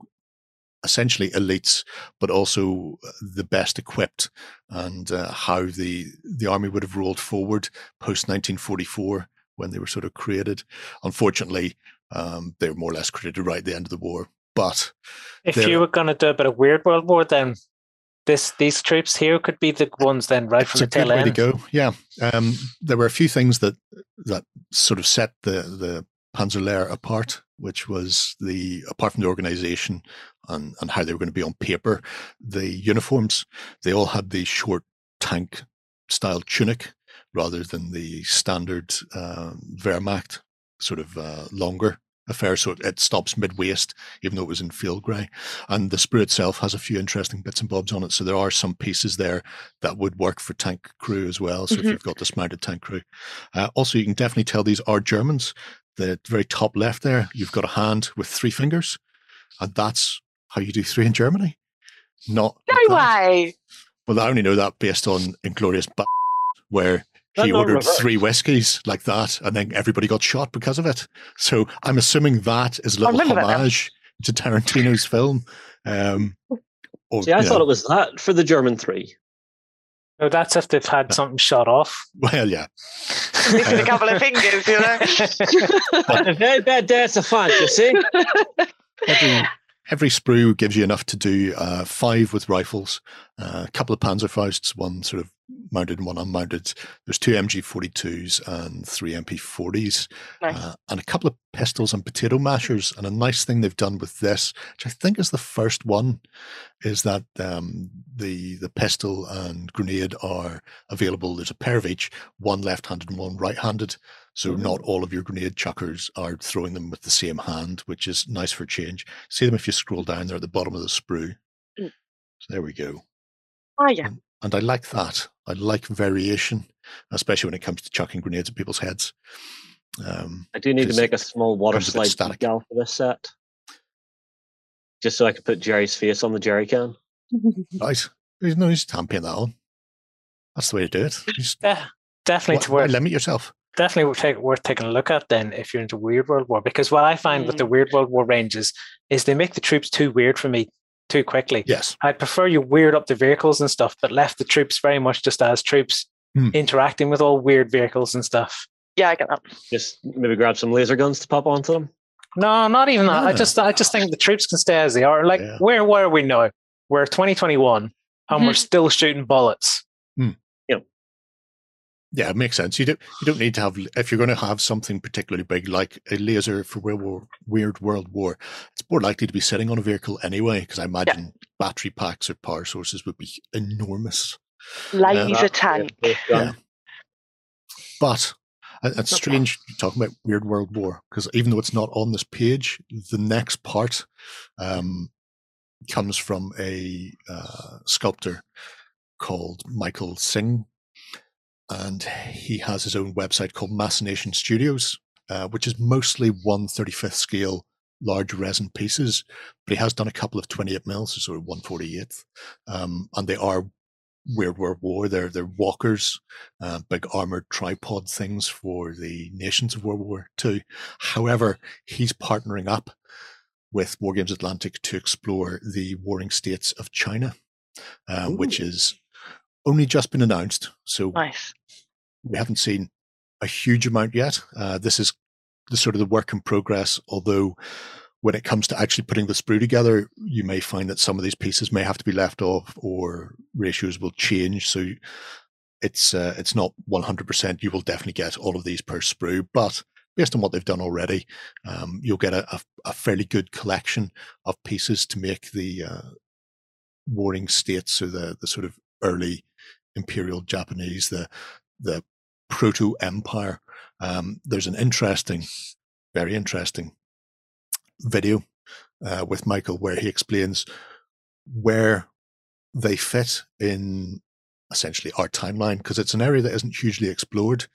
essentially elites, but also the best equipped, and uh, how the the army would have rolled forward post nineteen forty-four when they were sort of created. Unfortunately, um, they were more or less created right at the end of the war. But if you were going to do a bit of weird World War, then this these troops here could be the ones then right from the tail end. It's a good way to go. Yeah, um, there were a few things that that sort of set the the Panzerlehr apart, which was the apart from the organization and, and how they were going to be on paper, the uniforms. They all had the short tank style tunic rather than the standard uh, Wehrmacht sort of uh, longer affair, so it stops mid-waist even though it was in field grey. And the sprue itself has a few interesting bits and bobs on it, so there are some pieces there that would work for tank crew as well. So mm-hmm. if you've got dismounted tank crew, uh, also you can definitely tell these are Germans. The very top left there, you've got a hand with three fingers, and that's how you do three in Germany. Not no way. Well, I only know that based on Inglorious B******, where he ordered three whiskies like that, and then everybody got shot because of it. So I'm assuming that is a little homage to Tarantino's film. Um, or, See, I thought know. it was that for the German three. No, that's if they've had something shot off. Well, yeah. Missing a couple of fingers, you know. Very bad dance of fun, you see. Every, every sprue gives you enough to do uh, five with rifles, uh, a couple of Panzerfausts, one sort of mounted and one unmounted. There's two M G forty-twos and three M P forties, nice. uh, and a couple of pistols and potato mashers. And a nice thing they've done with this, which I think is the first one, is that um, the the pistol and grenade are available. There's a pair of each, one left-handed and one right-handed. So mm-hmm. not all of your grenade chuckers are throwing them with the same hand, which is nice for change. See them if you scroll down there at the bottom of the sprue. Mm. So there we go. Oh, yeah. And, And I like that. I like variation, especially when it comes to chucking grenades at people's heads. Um, I do need to make a small water slide decal for this set, just so I could put Jerry's face on the jerry can. Right. No, you just can't paint that on. That's the way to do it. Just, yeah, definitely. What, to worth, limit yourself. Definitely worth, take, worth taking a look at then if you're into Weird World War. Because what I find mm. with the Weird World War ranges is they make the troops too weird for me. Too quickly. Yes. I prefer you weird up the vehicles and stuff, but left the troops very much just as troops hmm. interacting with all weird vehicles and stuff. Yeah, I get that. Just maybe grab some laser guns to pop onto them. No, not even that. No. I just I just think the troops can stay as they are. Like yeah. where where are we now? We're twenty twenty-one and mm-hmm. we're still shooting bullets. Hmm. Yeah. Yeah, it makes sense. You don't you don't need to have, if you're going to have something particularly big like a laser for Weird War, Weird World War, it's more likely to be sitting on a vehicle anyway, because I imagine yeah. battery packs or power sources would be enormous. Laser uh, tank. Yeah. But it's strange talking about Weird World War, because even though it's not on this page, the next part um, comes from a uh, sculptor called Michael Singh. And he has his own website called Machination Studios, uh, which is mostly one thirty-fifth scale large resin pieces, but he has done a couple of twenty-eight mils, so sort of one forty-eighth, um, and they are Weird World War. They're they're walkers, uh, big armored tripod things for the nations of World War Two. However, he's partnering up with Wargames Atlantic to explore the Warring States of China, uh, which is only just been announced. So nice. We haven't seen a huge amount yet. Uh, this is the sort of the work in progress, although when it comes to actually putting the sprue together, you may find that some of these pieces may have to be left off or ratios will change. So it's uh, it's not one hundred percent. You will definitely get all of these per sprue, but based on what they've done already, um, you'll get a, a fairly good collection of pieces to make the uh, Warring States, so the, the sort of early Imperial Japanese, the the proto-empire. Um, there's an interesting, very interesting video uh, with Michael where he explains where they fit in essentially our timeline, because it's an area that isn't hugely explored.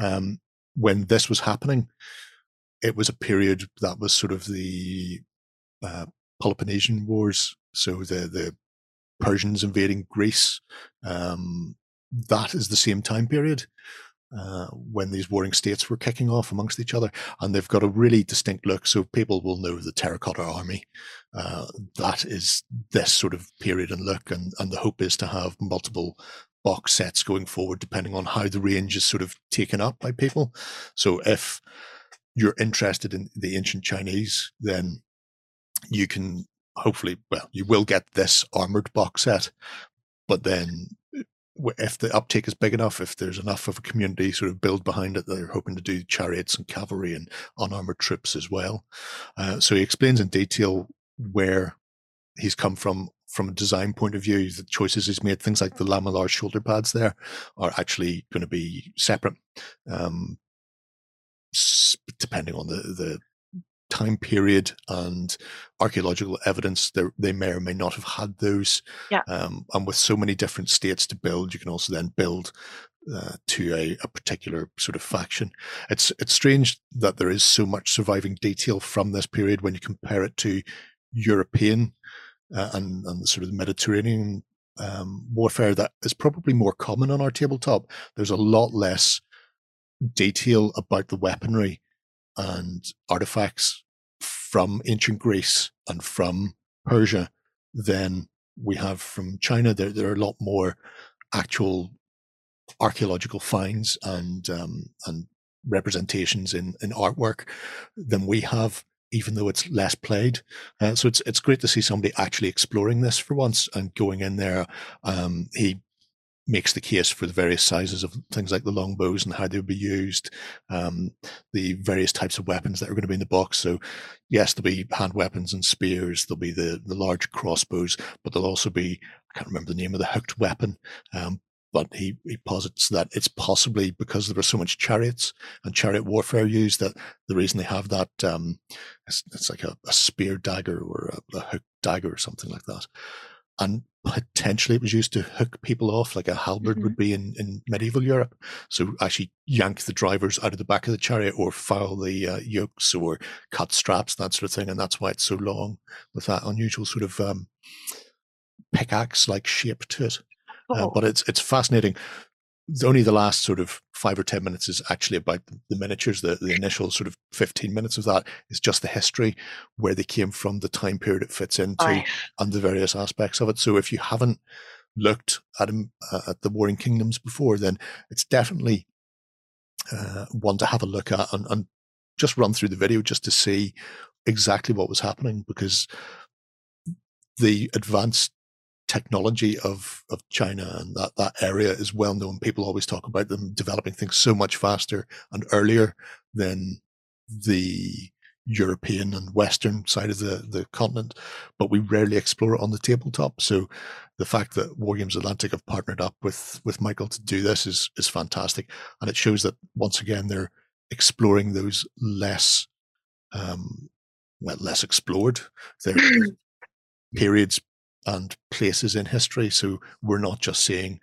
Um, when this was happening, it was a period that was sort of the uh, Peloponnesian Wars, so the the Persians invading Greece. Um, that is the same time period uh, when these warring states were kicking off amongst each other, and they've got a really distinct look. So people will know the Terracotta Army. Uh, that is this sort of period and look, and, and the hope is to have multiple box sets going forward, depending on how the range is sort of taken up by people. So if you're interested in the ancient Chinese, then you can hopefully, well, you will get this armored box set, but then if the uptake is big enough, if there's enough of a community sort of build behind it, they're hoping to do chariots and cavalry and unarmored troops as well. Uh, so he explains in detail where he's come from, from a design point of view, the choices he's made. Things like the lamellar shoulder pads there are actually going to be separate, um, depending on the, the time period and archaeological evidence. They may or may not have had those. Yeah. Um, and with so many different states to build, you can also then build uh, to a, a particular sort of faction. It's it's strange that there is so much surviving detail from this period when you compare it to European uh, and, and the sort of Mediterranean um, warfare that is probably more common on our tabletop. There's a lot less detail about the weaponry and artifacts from ancient Greece and from Persia than we have from China. There, there are a lot more actual archaeological finds and um, and representations in, in artwork than we have, even though it's less played. Uh, so it's it's great to see somebody actually exploring this for once and going in there. Um, he makes the case for the various sizes of things like the longbows and how they would be used, um, the various types of weapons that are going to be in the box. So yes, there'll be hand weapons and spears, there'll be the, the large crossbows, but there'll also be, I can't remember the name of the hooked weapon, um, but he, he posits that it's possibly because there were so much chariots and chariot warfare used that the reason they have that, um, it's, it's like a, a spear dagger or a, a hooked dagger or something like that. And potentially it was used to hook people off, like a halberd mm-hmm. would be in, in medieval Europe. So actually yank the drivers out of the back of the chariot or foul the uh, yokes or cut straps, that sort of thing. And that's why it's so long with that unusual sort of um, pickaxe-like shape to it. Oh. Uh, but it's it's fascinating. Only the last sort of five or ten minutes is actually about the miniatures. The, the initial sort of fifteen minutes of that is just the history, where they came from, the time period it fits into, Aye. and the various aspects of it. So if you haven't looked at uh, at the Warring Kingdoms before, then it's definitely uh, one to have a look at and, and just run through the video just to see exactly what was happening, because the advanced technology of of China and that that area is well known. People always talk about them developing things so much faster and earlier than the European and Western side of the the continent, but we rarely explore it on the tabletop. So the fact that Wargames Atlantic have partnered up with with Michael to do this is is fantastic, and it shows that once again they're exploring those less um well less explored their periods and places in history. So we're not just seeing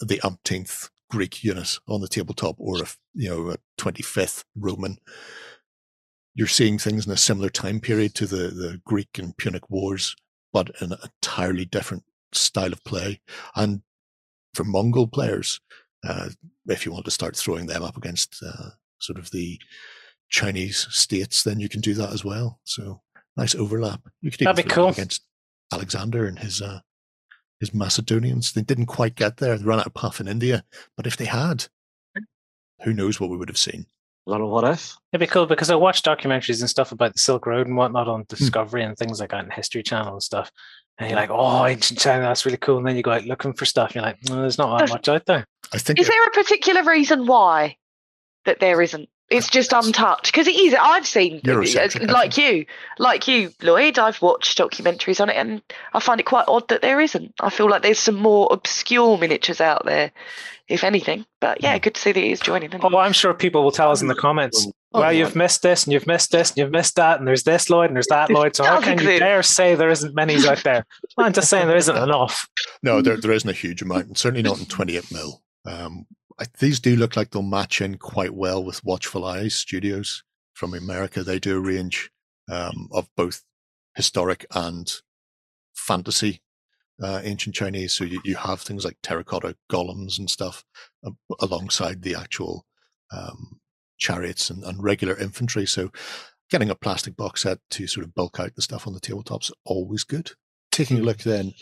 the umpteenth Greek unit on the tabletop or a, you know, a twenty-fifth Roman. You're seeing things in a similar time period to the, the Greek and Punic Wars, but in an entirely different style of play. And for Mongol players, uh, if you want to start throwing them up against uh, sort of the Chinese states, then you can do that as well. So nice overlap. You could even That'd be cool. Against Alexander and his uh, his Macedonians. They didn't quite get there. They ran out of puff in India. But if they had, who knows what we would have seen. A lot of what if. It'd be cool because I watched documentaries and stuff about the Silk Road and whatnot on Discovery mm. and things like that and History Channel and stuff. And you're like, oh, ancient China, that's really cool. And then you go out looking for stuff. And you're like, no, there's not that much out there. I think is it, there a particular reason why that there isn't? It's just untouched because it is. I've seen like you, like you, Lloyd. I've watched documentaries on it, and I find it quite odd that there isn't. I feel like there's some more obscure miniatures out there, if anything. But yeah, good to see that he's joining. Oh, well, I'm sure people will tell us in the comments. Oh, well, you've missed this, and you've missed this, and you've missed that, and there's this Lloyd, and there's that Lloyd. So how can you dare say there isn't many out there? I'm just saying there isn't enough. No, there there isn't a huge amount, and certainly not in twenty-eight mil. Um, These do look like they'll match in quite well with Watchful Eyes Studios from America. They do a range um, of both historic and fantasy uh, ancient Chinese. So you, you have things like terracotta golems and stuff uh, alongside the actual um, chariots and, and regular infantry. So getting a plastic box set to sort of bulk out the stuff on the tabletop's always good. Taking a look then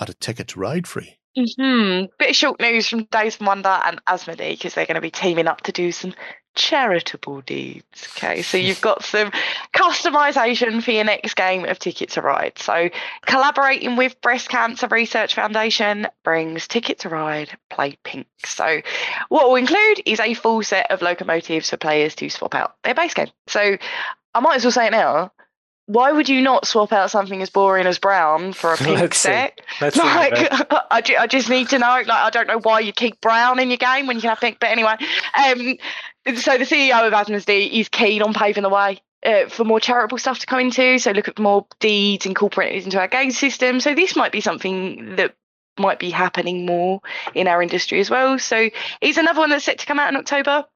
at a Ticket to Ride Free. Mm-hmm. Bit of short news from Days of Wonder and Asmodee because they're going to be teaming up to do some charitable deeds. Okay, so you've got some customization for your next game of Ticket to Ride. So collaborating with Breast Cancer Research Foundation brings Ticket to Ride Play Pink. So what will include is a full set of locomotives for players to swap out their base game. So I might as well say it now. Why would you not swap out something as boring as brown for a pink Let's set? Let's like, I, ju I just need to know. Like, I don't know why you keep brown in your game when you can have pink. But anyway, um, so the C E O of Asmodee is keen on paving the way uh, for more charitable stuff to come into. So look at more deeds incorporated into our game system. So this might be something that might be happening more in our industry as well. So it's another one that's set to come out in October.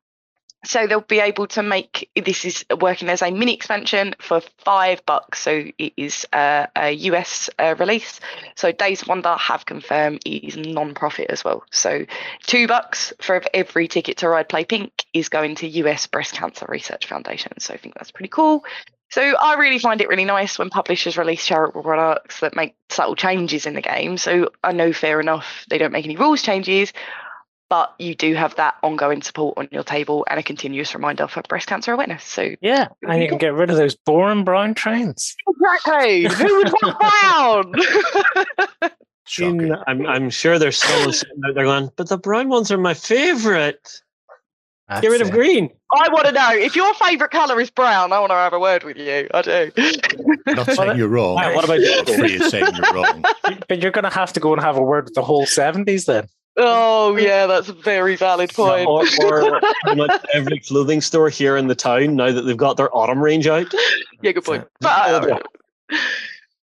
So they'll be able to make, this is working as a mini expansion for five bucks. So it is uh, a U S uh, release. So Days of Wonder have confirmed it is non-profit as well. So two bucks for every Ticket to Ride Play Pink is going to U S Breast Cancer Research Foundation. So I think that's pretty cool. So I really find it really nice when publishers release charitable products that make subtle changes in the game. So I know, fair enough, they don't make any rules changes, but you do have that ongoing support on your table and a continuous reminder for breast cancer awareness. So yeah, and you can get rid of those boring brown trains. Exactly. Who would want brown? In, I'm, I'm sure there's still sitting out there going, but the brown ones are my favourite. That's Get rid of it. green. I want to know if your favourite colour is brown. I want to have a word with you. I do. Not saying you're wrong. Right, what about you? You're saying you're wrong. But you're going to have to go and have a word with the whole seventies then. Oh yeah, that's a very valid point. Or, or pretty much every clothing store here in the town now that they've got their autumn range out. Yeah, good point. But, uh,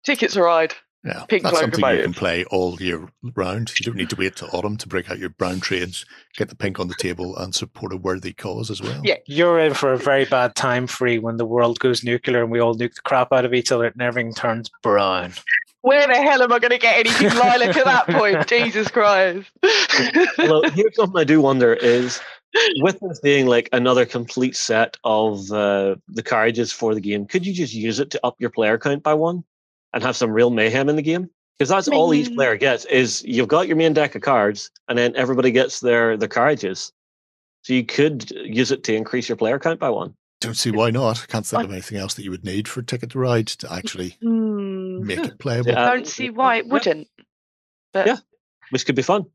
Ticket to Ride. Yeah, Pink that's something you can play all year round. You don't need to wait till autumn to break out your brown trades, get the pink on the table, and support a worthy cause as well. Yeah, you're in for a very bad time free when the world goes nuclear and we all nuke the crap out of each other and everything turns brown. Where the hell am I going to get anything lilac at that point? Jesus Christ. Well, here's something I do wonder is, with this being like another complete set of uh, the carriages for the game, could you just use it to up your player count by one and have some real mayhem in the game? Because that's Mayhem. all each player gets is you've got your main deck of cards and then everybody gets their, their carriages. So you could use it to increase your player count by one. Don't see why not. Can't think of anything else that you would need for a Ticket to Ride to actually mm. make it playable. I don't see why it wouldn't. Yeah. But yeah, which could be fun.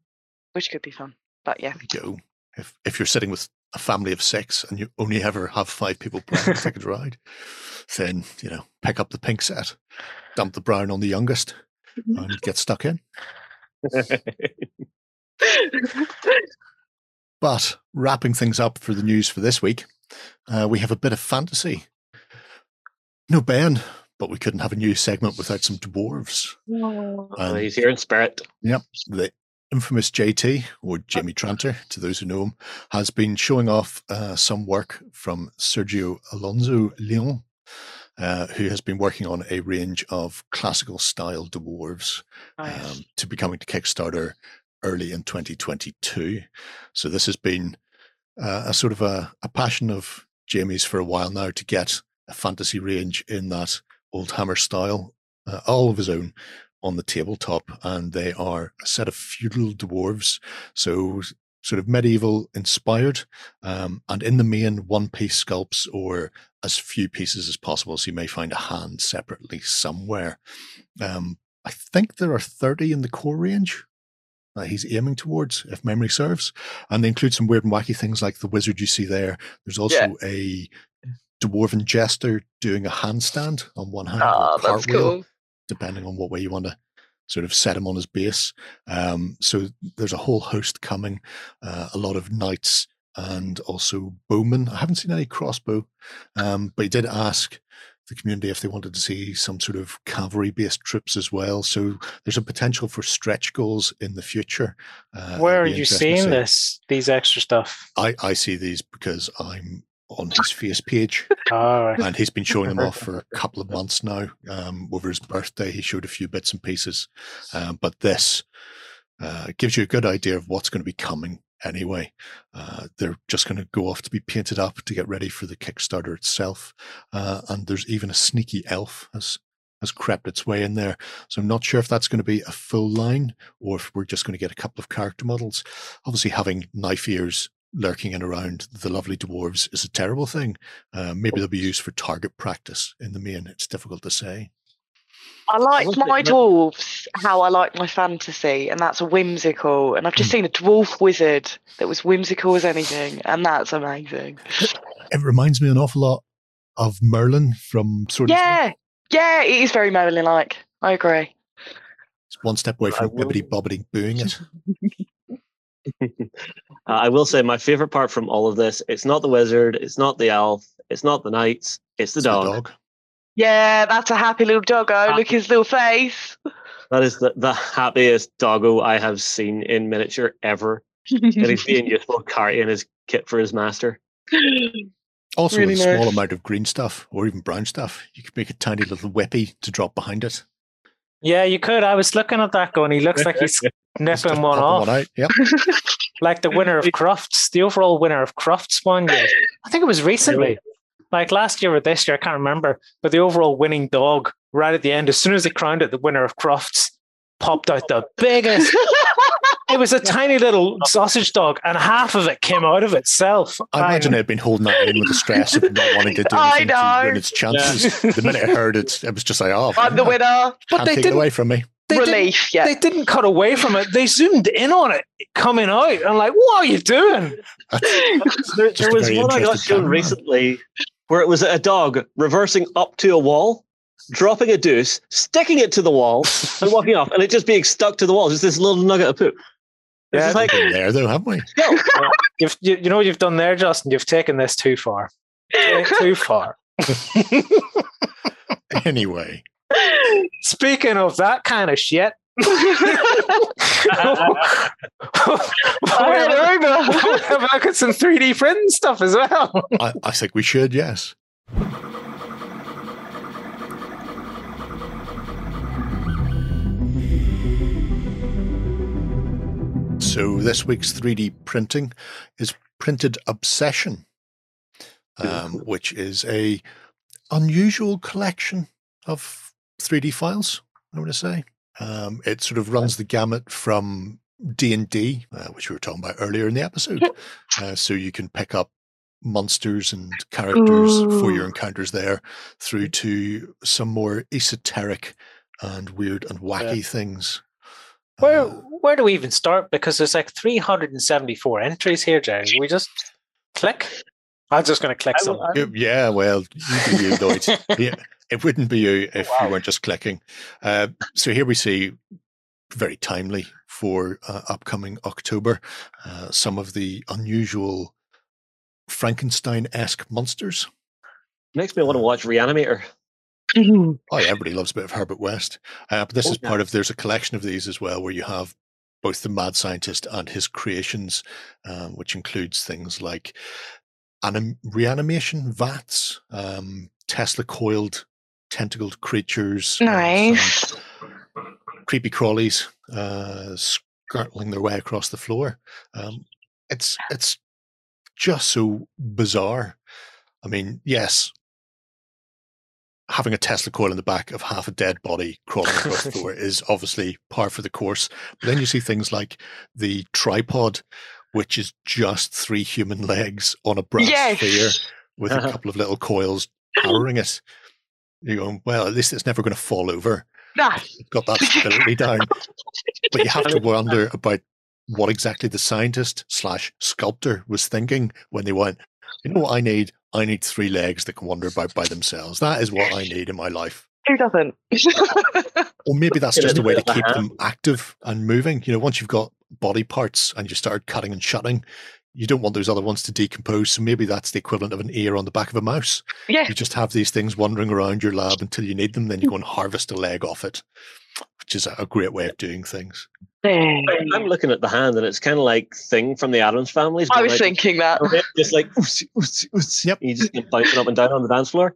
Which could be fun, but yeah. There you go. If, if you're sitting with a family of six and you only ever have five people playing Ticket to Ride, then, you know, pick up the pink set, dump the brown on the youngest, and get stuck in. But wrapping things up for the news for this week, Uh, we have a bit of fantasy. No Ben, but we couldn't have a new segment without some dwarves. Oh, um, he's here in spirit. Yep. The infamous J T, or Jamie Tranter, to those who know him, has been showing off uh, some work from Sergio Alonso Leon, uh, who has been working on a range of classical style dwarves nice. um, to be coming to Kickstarter early in twenty twenty-two. So this has been Uh, a sort of a, a passion of Jamie's for a while now to get a fantasy range in that old hammer style, uh, all of his own, on the tabletop, and they are a set of feudal dwarves, so sort of medieval inspired, um, and in the main one-piece sculpts or as few pieces as possible, so you may find a hand separately somewhere. Um, I think there are thirty in the core range that he's aiming towards, if memory serves, and they include some weird and wacky things like the wizard you see there. There's also yeah. a dwarven jester doing a handstand on one hand. Oh, that's cool. Depending on what way you want to sort of set him on his base. Um, so there's a whole host coming, uh, a lot of knights and also bowmen. I haven't seen any crossbow, um, but he did ask the community if they wanted to see some sort of cavalry-based troops as well. So there's a potential for stretch goals in the future. Uh, Where are you seeing this, these extra stuff? I, I see these because I'm on his face page, oh, right. and he's been showing them off for a couple of months now. Um, over his birthday, he showed a few bits and pieces, um, but this uh, gives you a good idea of what's going to be coming anyway. Uh, they're just going to go off to be painted up to get ready for the Kickstarter itself, uh, and there's even a sneaky elf has, has crept its way in there, so I'm not sure if that's going to be a full line or if we're just going to get a couple of character models. Obviously, having knife ears lurking in around the lovely dwarves is a terrible thing. Uh, maybe they'll be used for target practice in the main. It's difficult to say. I like I my dwarves how I like my fantasy, and that's whimsical. And I've just mm. seen a dwarf wizard that was whimsical as anything, and that's amazing. It reminds me an awful lot of Merlin from Sword and Stone. Yeah, it is very Merlin-like. I agree. It's one step away from bibbidi-bobbidi booing it. uh, I will say my favorite part from all of this, it's not the wizard, it's not the elf, it's not the knights, it's the, it's dog. the dog. Yeah, that's a happy little doggo. Happy. Look at his little face. That is the, the happiest doggo I have seen in miniature ever. And he's being useful carrying his kit for his master. Also, really a nice. small amount of green stuff or even brown stuff. You could make a tiny little whippy to drop behind it. Yeah, you could. I was looking at that going, he looks like he's nipping one off. One yep. Like the winner of Crofts, the overall winner of Crofts one year. I think it was recently. Really? Like last year or this year, I can't remember. But the overall winning dog, right at the end, as soon as they crowned it, the winner of Crofts popped out the biggest. It was a tiny little sausage dog, and half of it came out of itself. I imagine um, it had been holding that in with the stress of not wanting to do anything to win its chances. Yeah. The minute I heard it, it was just like, oh, I'm the winner. Can't but they take it away from me. They Relief, didn't, yeah. They didn't cut away from it. They zoomed in on it coming out. I'm like, what are you doing? there there was one I got shown recently where it was a dog reversing up to a wall, dropping a deuce, sticking it to the wall, and walking off, and it just being stuck to the wall. Just this little nugget of poop. Yeah, like, been there though, haven't we? No. You've, you, you know what you've done there, Justin? You've taken this too far. Too far. Anyway. Speaking of that kind of shit. I have a look at some three D printing stuff as well. I, I think we should, yes. So this week's three D printing is Printed Obsession, um, which is a unusual collection of three D files, I want to say. Um, it sort of runs the gamut from D and D, uh, which we were talking about earlier in the episode. Uh, so you can pick up monsters and characters Ooh. for your encounters there, through to some more esoteric and weird and wacky yeah. things. Where where do we even start? Because there's like three hundred seventy-four entries here, Jerry. We just click. I'm just going to click something. Yeah, well, you do you, Lloyd. Yeah, it wouldn't be you if wow. you weren't just clicking. Uh, so here we see, very timely for uh, upcoming October, uh, some of the unusual Frankenstein-esque monsters. Makes me want to watch Reanimator. Oh, yeah, everybody loves a bit of Herbert West. Uh, but this oh, is part of, there's a collection of these as well, where you have both the mad scientist and his creations, um, which includes things like anim- reanimation vats, um, Tesla coiled tentacled creatures, nice, creepy crawlies uh, skirtling their way across the floor. Um, it's it's just so bizarre. I mean, yes. having a Tesla coil in the back of half a dead body crawling across the floor is obviously par for the course. But then you see things like the tripod, which is just three human legs on a brass yes. sphere with uh-huh. a couple of little coils powering it. You're going, well, at least it's never going to fall over. Nah. Got that stability down. But you have to wonder about what exactly the scientist slash sculptor was thinking when they went, you know what I need? I need three legs that can wander about by themselves. That is what I need in my life. Who doesn't? Or maybe that's just a way to keep them active and moving. You know, once you've got body parts and you start cutting and shutting, you don't want those other ones to decompose. So maybe that's the equivalent of an ear on the back of a mouse. Yeah. You just have these things wandering around your lab until you need them. Then you go and harvest a leg off it, which is a great way of doing things. I'm looking at the hand and it's kind of like Thing from the Addams Family. I was like, thinking that. Just like, oops, oops, oops. Yep. You just keep bouncing up and down on the dance floor.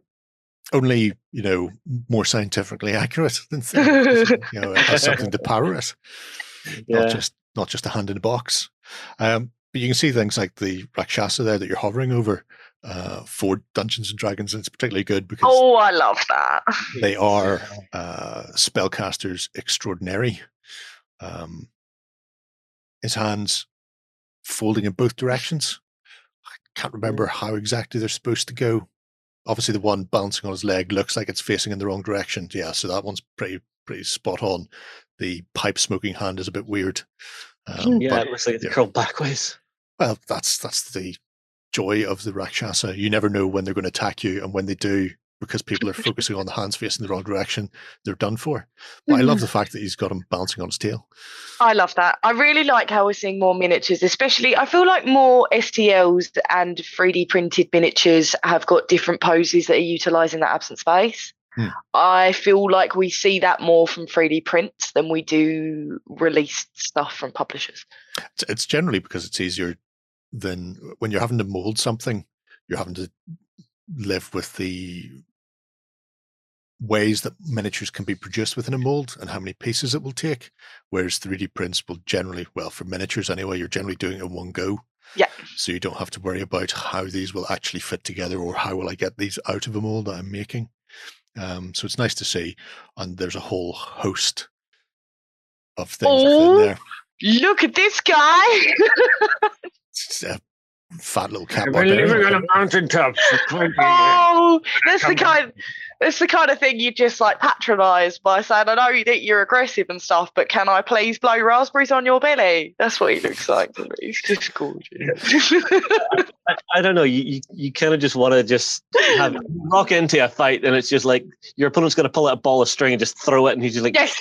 Only, you know, more scientifically accurate than things. You know, it has something to power it. Yeah. Not just not just a hand in a box. Um, but you can see things like the Rakshasa there that you're hovering over uh, for Dungeons and Dragons, and it's particularly good because oh, I love that. They are uh, spellcasters extraordinary. Um, his hands folding in both directions. I can't remember how exactly they're supposed to go. Obviously, the one bouncing on his leg looks like it's facing in the wrong direction. Yeah, so that one's pretty pretty spot on. The pipe smoking hand is a bit weird. Um, yeah, but it looks like it's yeah. curled backwards. Well, that's that's the joy of the Rakshasa. You never know when they're going to attack you, and when they do, because people are focusing on the hands facing the wrong direction, they're done for. But mm-hmm. I love the fact that he's got him bouncing on his tail. I love that. I really like how we're seeing more miniatures, especially I feel like more S T Ls and three D printed miniatures have got different poses that are utilising that absent space. Hmm. I feel like we see that more from three D prints than we do released stuff from publishers. It's generally because it's easier than when you're having to mould something, you're having to live with the ways that miniatures can be produced within a mold and how many pieces it will take, whereas three D prints will generally, well, for miniatures anyway, you're generally doing it in one go. Yeah. So you don't have to worry about how these will actually fit together or how will I get these out of a mold that I'm making. Um, so it's nice to see, and there's a whole host of things oh, within there. Look at this guy! It's a fat little cat. We're living on a mountaintop. Oh, that's the kind. That's the kind of thing you just like patronise by saying, "I know you think you're aggressive and stuff, but can I please blow raspberries on your belly?" That's what he looks like to me. He's just gorgeous. I, I, I don't know. You you, you kind of just want to just have rock into a fight, and it's just like your opponent's going to pull out a ball of string and just throw it, and he's just like, "Yes,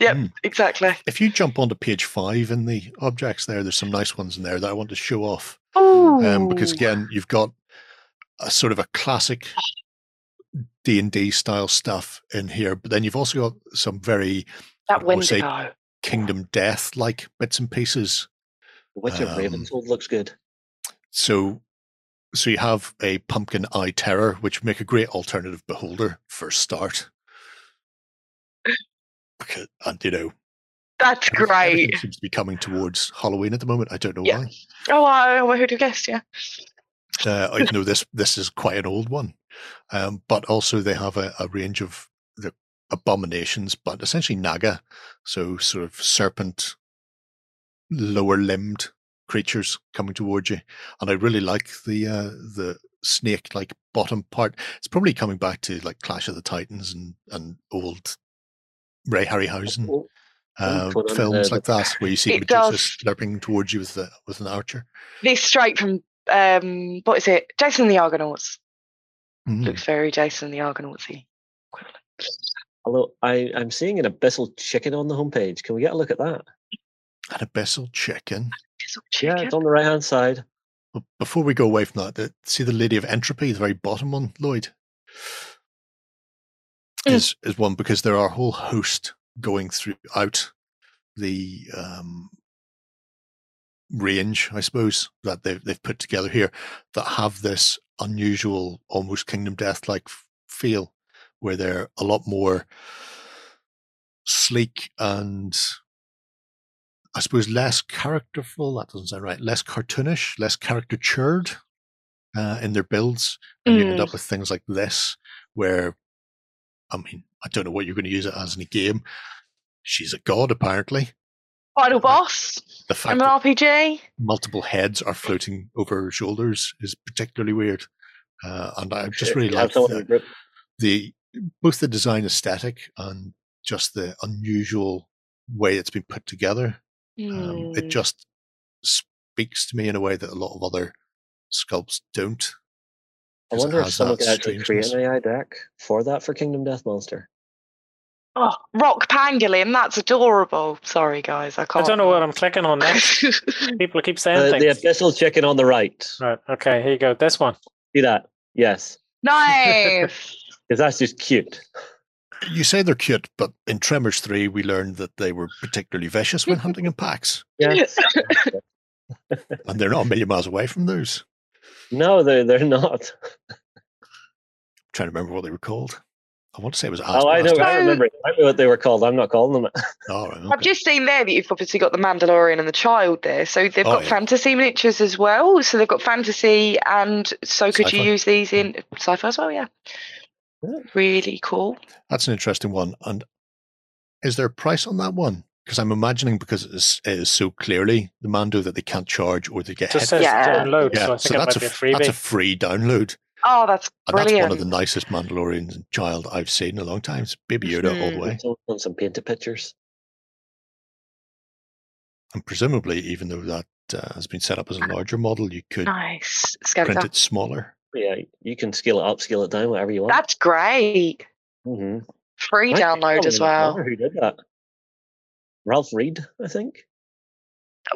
yep, mm. exactly." If you jump onto page five in the objects, there, there's some nice ones in there that I want to show off. Oh, um, because again, you've got a sort of a classic D and D style stuff in here, but then you've also got some very that Wendigo. Say, Kingdom Death like bits and pieces. Witcher um, Ravenswood looks good. So, so you have a pumpkin eye terror, which make a great alternative beholder for a start. Because, and you know, that's everything, great. Everything seems to be coming towards Halloween at the moment. I don't know yeah. why. Oh, I well, who'd have guessed? Yeah. Uh, I know this. This is quite an old one. Um, but also they have a, a range of the abominations, but essentially naga, so sort of serpent, lower-limbed creatures coming towards you. And I really like the uh, the snake-like bottom part. It's probably coming back to like Clash of the Titans and, and old Ray Harryhausen uh, films like that, where you see Medusa slurping towards you with the, with an archer. This straight from um, what is it? Jason and the Argonauts. Mm-hmm. Looks very Jason the Argonauts-y. Although I, I'm seeing an abyssal chicken on the homepage. Can we get a look at that? An abyssal chicken? Abyssal chicken? Yeah, it's on the right-hand side. Well, before we go away from that, the, see the Lady of Entropy, the very bottom one, Lloyd, mm. is, is one because there are a whole host going throughout the um, range, I suppose, that they've, they've put together here that have this unusual, almost Kingdom Death-like feel, where they're a lot more sleek and, I suppose, less characterful. That doesn't sound right. Less cartoonish, less caricatured uh, in their builds, and mm. you end up with things like this, where, I mean, I don't know what you're going to use it as in a game. She's a god, apparently. Final boss the fact in an R P G. Multiple heads are floating over her shoulders is particularly weird. Uh, and I just really like the, the both the design aesthetic and just the unusual way it's been put together. Mm. Um, it just speaks to me in a way that a lot of other sculpts don't. I wonder if someone could actually create an A I deck for that for Kingdom Death Monster. Oh, Rock Pangolin, that's adorable. Sorry, guys, I can't. I don't know what I'm clicking on next. People keep saying uh, things. The official chicken on the right. Right, okay, here you go. This one. See that? Yes. Nice! Because that's just cute. You say they're cute, but in Tremors three, we learned that they were particularly vicious when hunting in packs. Yes. And they're not a million miles away from those. No, they're, they're not. I'm trying to remember what they were called. I want to say it was Asmodee. Oh, I don't, I remember it. I don't know what they were called. I'm not calling them it. Oh, right, okay. I've just seen there that you've obviously got the Mandalorian and the Child there. So they've oh, got yeah. fantasy miniatures as well. So they've got fantasy, and so could sci-fi. You use these in sci-fi as well? Yeah. yeah. Really cool. That's an interesting one. And is there a price on that one? Because I'm imagining, because it is, it is so clearly the Mando, that they can't charge or they get just says yeah. download. Yeah. So, I think so that's, a, a that's a free download. Oh, that's brilliant. And that's one of the nicest Mandalorian Child I've seen in a long time. It's Baby Yoda mm. all the way. On some painted pictures. And presumably, even though that uh, has been set up as a larger model, you could nice. print it, it smaller. Yeah, you can scale it up, scale it down, whatever you want. That's great. Mm-hmm. Free I download as well. Who did that? Ralph Reed, I think.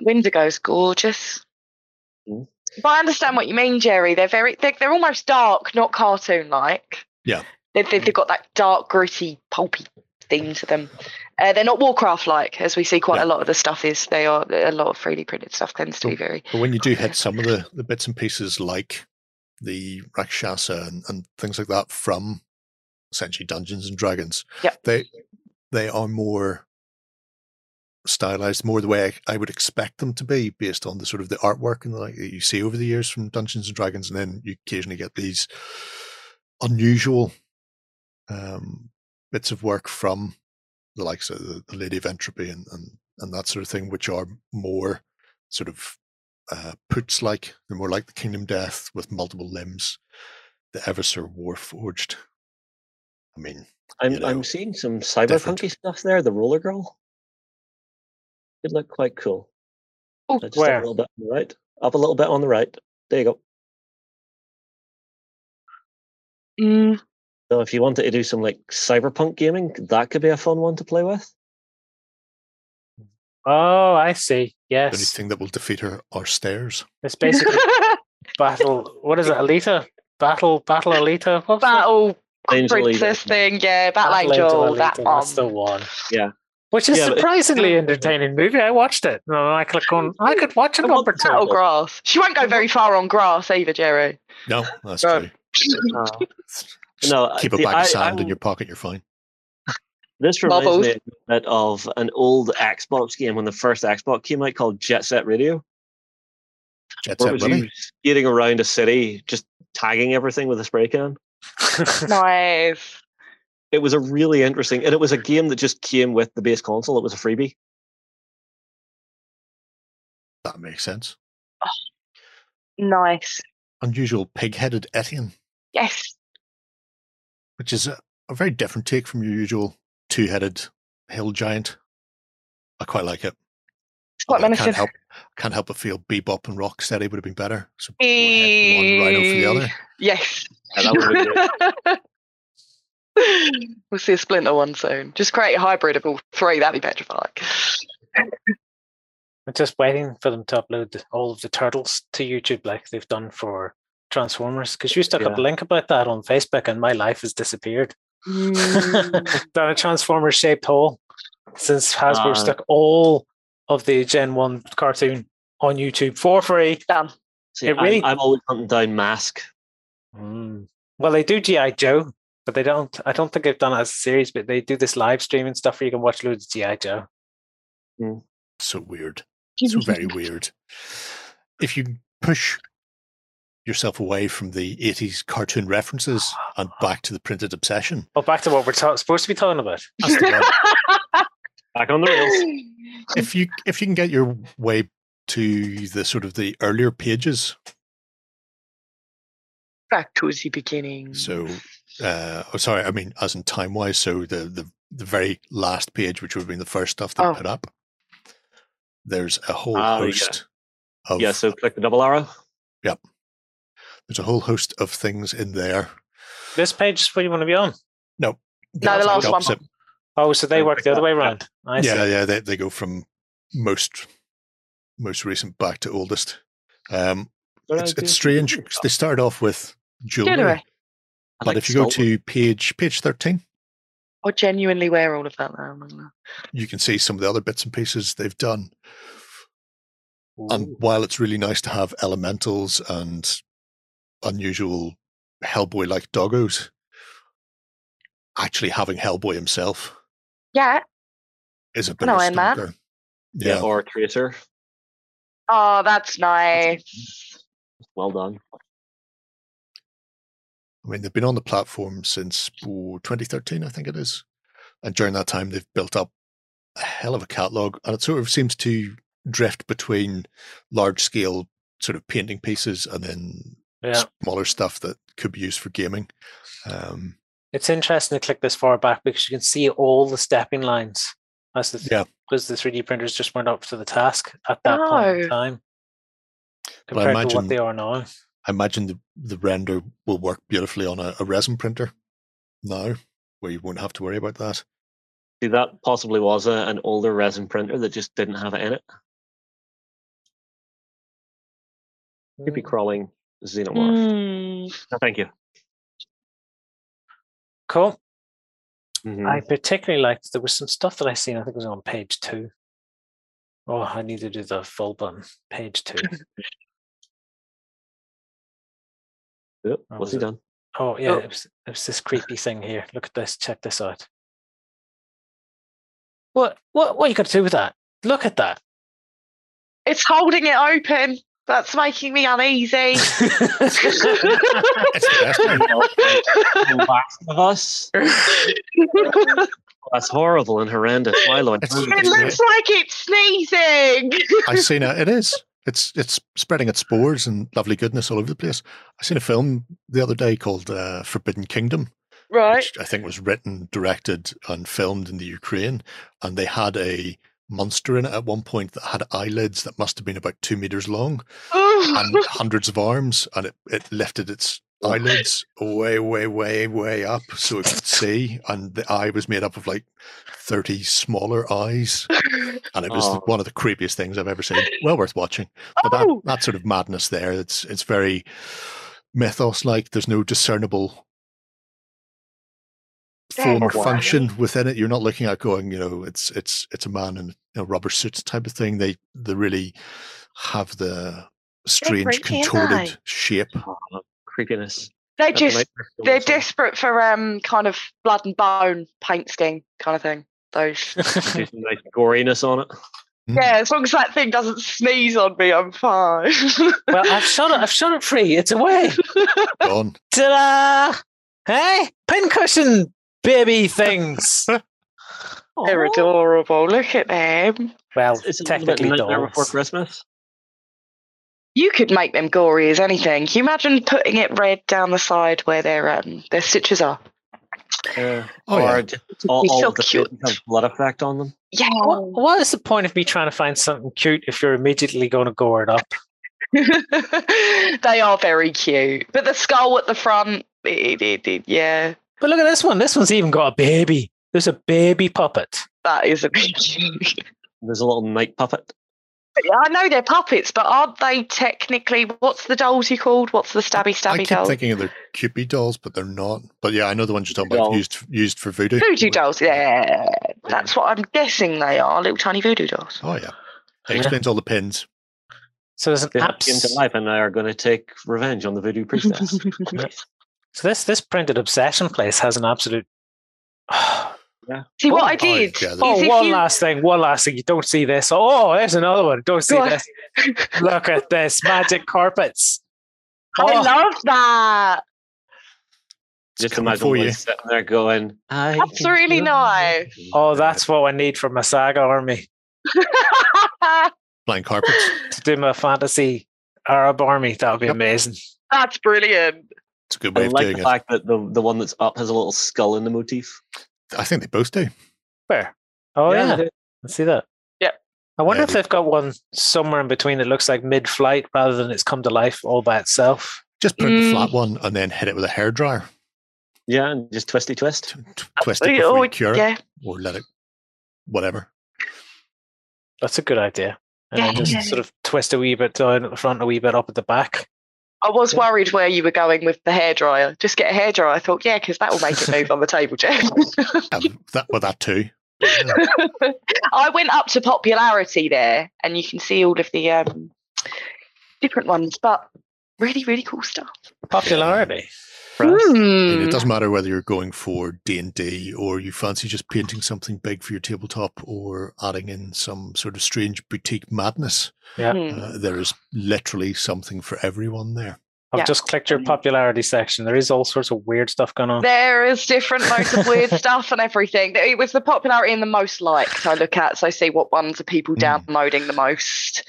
Windigo's gorgeous. Mm. But I understand what you mean, Jerry. They're very, they're, they're almost dark, not cartoon-like. Yeah. They, they, they've got that dark, gritty, pulpy theme to them. Uh, they're not Warcraft-like, as we see quite yeah. a lot of the stuff is. They are, a lot of three D printed stuff tends to but, be very... But when you do hit some of the, the bits and pieces like the Rakshasa and, and things like that from essentially Dungeons and Dragons, yeah. they they are more stylized, more the way I, I would expect them to be, based on the sort of the artwork and the like that you see over the years from Dungeons and Dragons, and then you occasionally get these unusual um, bits of work from the likes of the, the Lady of Entropy and, and and that sort of thing, which are more sort of uh, puts like they're more like the Kingdom Death with multiple limbs, the Eversor Warforged. I mean, I'm you know, I'm seeing some cyberpunky stuff there. The Roller Girl. It looked quite cool. Oh, so just where? Up a little bit on the right. Up a little bit on the right. There you go. Mm. So if you wanted to do some like cyberpunk gaming, that could be a fun one to play with. Oh, I see. Yes. The only thing that will defeat her are stairs. It's basically battle. What is it? Alita? Battle. Battle Alita. What's battle it? Princess thing. Yeah. Battle, battle Angel. Angel that one. That's the one. Yeah. Which is yeah, surprisingly entertaining movie. I watched it. No, I click on. I could watch it on battle grass. She won't go very far on grass either, Jerry. No, that's no. true. No, no keep a bag of sand I, in your pocket. You're fine. This reminds Bubbles. me a bit of an old Xbox game when the first Xbox came out called Jet Set Radio. Jet Set Radio. Skating around a city, just tagging everything with a spray can. Nice. It was a really interesting, and it was a game that just came with the base console. It was a freebie. That makes sense. Oh, nice. Unusual pig-headed Etienne. Yes. Which is a, a very different take from your usual two-headed hill giant. I quite like it. Quite I can't help, can't help but feel Bebop and Rocksteady would have been better. So e- one rhino for the other. Yes. Yeah, that would have been good. We'll see a Splinter one soon. Just create a hybrid of all three. That'd be petrifying. I'm just waiting for them to upload all of the turtles to YouTube like they've done for Transformers, because you stuck yeah. up a link about that on Facebook and my life has disappeared. Mm. Down a Transformer-shaped hole since Hasbro uh, stuck all of the Gen one cartoon on YouTube for free. Damn. See, it really... I'm, I'm always hunting down Mask. Mm. Well, they do G I Joe. But they don't, I don't think they've done it as a series, but they do this live stream and stuff where you can watch loads of G I Joe. Mm. So weird. So very weird. If you push yourself away from the eighties cartoon references and back to the printed obsession. Oh, back to what we're ta- supposed to be talking about. That's the one. Back on the rails. If you if you can get your way to the sort of the earlier pages. Back towards the beginning. So, uh, oh, sorry, I mean, as in time-wise, so the, the, the very last page, which would have been the first stuff that oh. put up, there's a whole uh, host yeah. of... Yeah, so click the double arrow. Yep. Yeah. There's a whole host of things in there. This page is what you want to be on? No. No, the last one. Oh, so they work the other way around. I yeah, see. yeah, they, they go from most most recent back to oldest. Um, it's, it's strange. They started off with jewelry, but like if you go to page page thirteen, I genuinely wear all of that now. You can see some of the other bits and pieces they've done. Ooh. And while it's really nice to have elementals and unusual Hellboy-like doggos, actually having Hellboy himself, yeah, is a bit of a stinker. Yeah. yeah, or a traitor. Oh, that's nice. Well done. I mean, they've been on the platform since oh, twenty thirteen, I think it is. And during that time, they've built up a hell of a catalogue. And it sort of seems to drift between large-scale sort of painting pieces and then yeah. smaller stuff that could be used for gaming. Um, it's interesting to click this far back because you can see all the stepping lines. That's the thing, because yeah. the three D printers just weren't up to the task at that no. point in time compared well, imagine, to what they are now. I imagine the, the render will work beautifully on a, a resin printer now, where you won't have to worry about that. See, that possibly was a, an older resin printer that just didn't have it in it. You'd be crawling xenomorph. Mm. No, thank you. Cool. Mm-hmm. I particularly liked, there was some stuff that I seen, I think it was on page two. Oh, I need to do the full button. Page two. Yep. What's he done? Oh, yeah, oh. It, was, it was this creepy thing here. Look at this. Check this out. What, what, what are you going to do with that? Look at that. It's holding it open. That's making me uneasy. Us. That's horrible and horrendous. Why, Lord? It looks like it's sneezing. I've seen it. It is. It's it's spreading its spores and lovely goodness all over the place. I seen a film the other day called uh, Forbidden Kingdom. Right. Which I think was written, directed, and filmed in the Ukraine, and they had a monster in it at one point that had eyelids that must have been about two meters long and hundreds of arms, and it, it lifted its eyelids way, way, way, way up so it could see, and the eye was made up of like thirty smaller eyes, and it was oh. one of the creepiest things I've ever seen. Well worth watching. But oh. that, that sort of madness there, it's it's very mythos-like. There's no discernible form or function within it. You're not looking at going, you know, it's it's it's a man in a rubber suit type of thing. They they really have the strange contorted shape. Oh, creepiness. They just they're desperate for um kind of blood and bone paint skin kind of thing. Those nice goriness on it. Yeah, as long as that thing doesn't sneeze on me, I'm fine. Well, I've shot it. I've shot it free. It's away. Gone. Ta-da! Hey, pincushion. Baby things. They're adorable. Look at them. Well, it's technically Nightmare Before Christmas. You could make them gory as anything. Can you imagine putting it red down the side where their um, their stitches are? Uh, oh, or yeah. all, all so of the cute. Blood effect on them. Yeah. What, what is the point of me trying to find something cute if you're immediately going to gore it up? They are very cute. But the skull at the front, it, it, it, yeah. But look at this one. This one's even got a baby. There's a baby puppet. That is a baby. There's a little night puppet. I know they're puppets, but aren't they technically... What's the dolls you called? What's the stabby, stabby doll? I keep doll? thinking of the Cupid dolls, but they're not. But yeah, I know the ones you're talking about, used, used for voodoo. Voodoo dolls, yeah. That's what I'm guessing they are, little tiny voodoo dolls. Oh, yeah. It explains yeah. all the pins. So there's an absence to life, and they are going to take revenge on the voodoo priestess. So this this printed obsession place has an absolute. Oh. Yeah. See what oh, I did. Oh, oh one you... last thing, one last thing. You don't see this. Oh, there's another one. Don't see what? This. Look at this magic carpets. Oh. I love that. Just imagine one sitting there going, that's really nice. Oh, that's what I need for my saga army. Blank carpets. To do my fantasy Arab army, that would be yep. amazing. That's brilliant. It's a good way I of like doing the it. Fact that the, the one that's up has a little skull in the motif. I think they both do. Where? Oh, yeah. yeah I see that. Yeah. I wonder yeah, if they've got one somewhere in between that looks like mid-flight rather than it's come to life all by itself. Just print mm. the flat one and then hit it with a hairdryer. Yeah, and just twisty twist. T- twist it before you cure yeah. it. Or let it, whatever. That's a good idea. And yeah, just yeah. sort of twist a wee bit down at the front, a wee bit up at the back. I was yeah. worried where you were going with the hairdryer. Just get a hairdryer. I thought, yeah, because that will make it move on the table, Jeff. um, that, well, that too. Yeah. I went up to popularity there, and you can see all of the um, different ones, but really, really cool stuff. Popularity. Mm. And it doesn't matter whether you're going for D and D or you fancy just painting something big for your tabletop or adding in some sort of strange boutique madness. Yeah, uh, there is literally something for everyone there. I've yeah. just clicked your popularity section. There is all sorts of weird stuff going on. There is different loads of weird stuff and everything. It was the popularity and the most liked I look at, so I see what ones are people downloading mm. the most.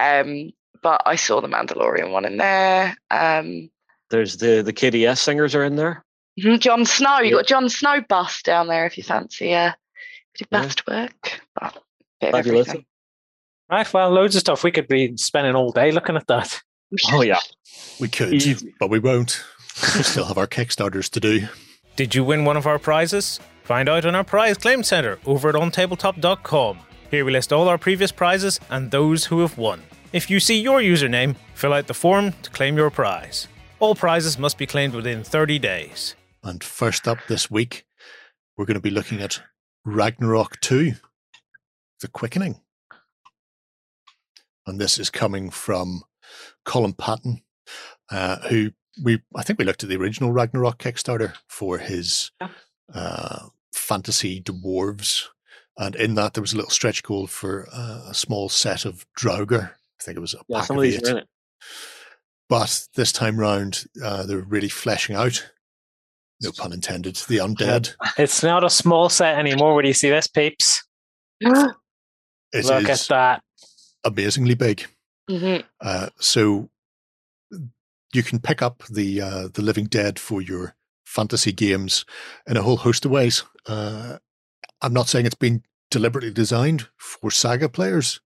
Um, but I saw the Mandalorian one in there. Um There's the, the K D S singers are in there. Mm-hmm. Jon Snow. You've got Jon Snow bust down there if you fancy a bit of bust yeah. work. Oh, bit Fabulous. Of right, well, loads of stuff. We could be spending all day looking at that. Oh, yeah. We could, Easy. But we won't. We still have our Kickstarters to do. Did you win one of our prizes? Find out on our prize claim centre over at on tabletop dot com. Here we list all our previous prizes and those who have won. If you see your username, fill out the form to claim your prize. All prizes must be claimed within thirty days. And first up this week, we're going to be looking at Ragnarok two, The Quickening. And this is coming from Colin Patton, uh, who we I think we looked at the original Ragnarok Kickstarter for his uh, fantasy dwarves. And in that, there was a little stretch goal for uh, a small set of Draugr. I think it was a yeah, pack of eight. Really. But this time round, uh, they're really fleshing out, no pun intended, the undead. It's not a small set anymore. When you see this, peeps? It Look at that. Amazingly big. Mm-hmm. Uh, so you can pick up the uh, the living dead for your fantasy games in a whole host of ways. Uh, I'm not saying it's been deliberately designed for saga players.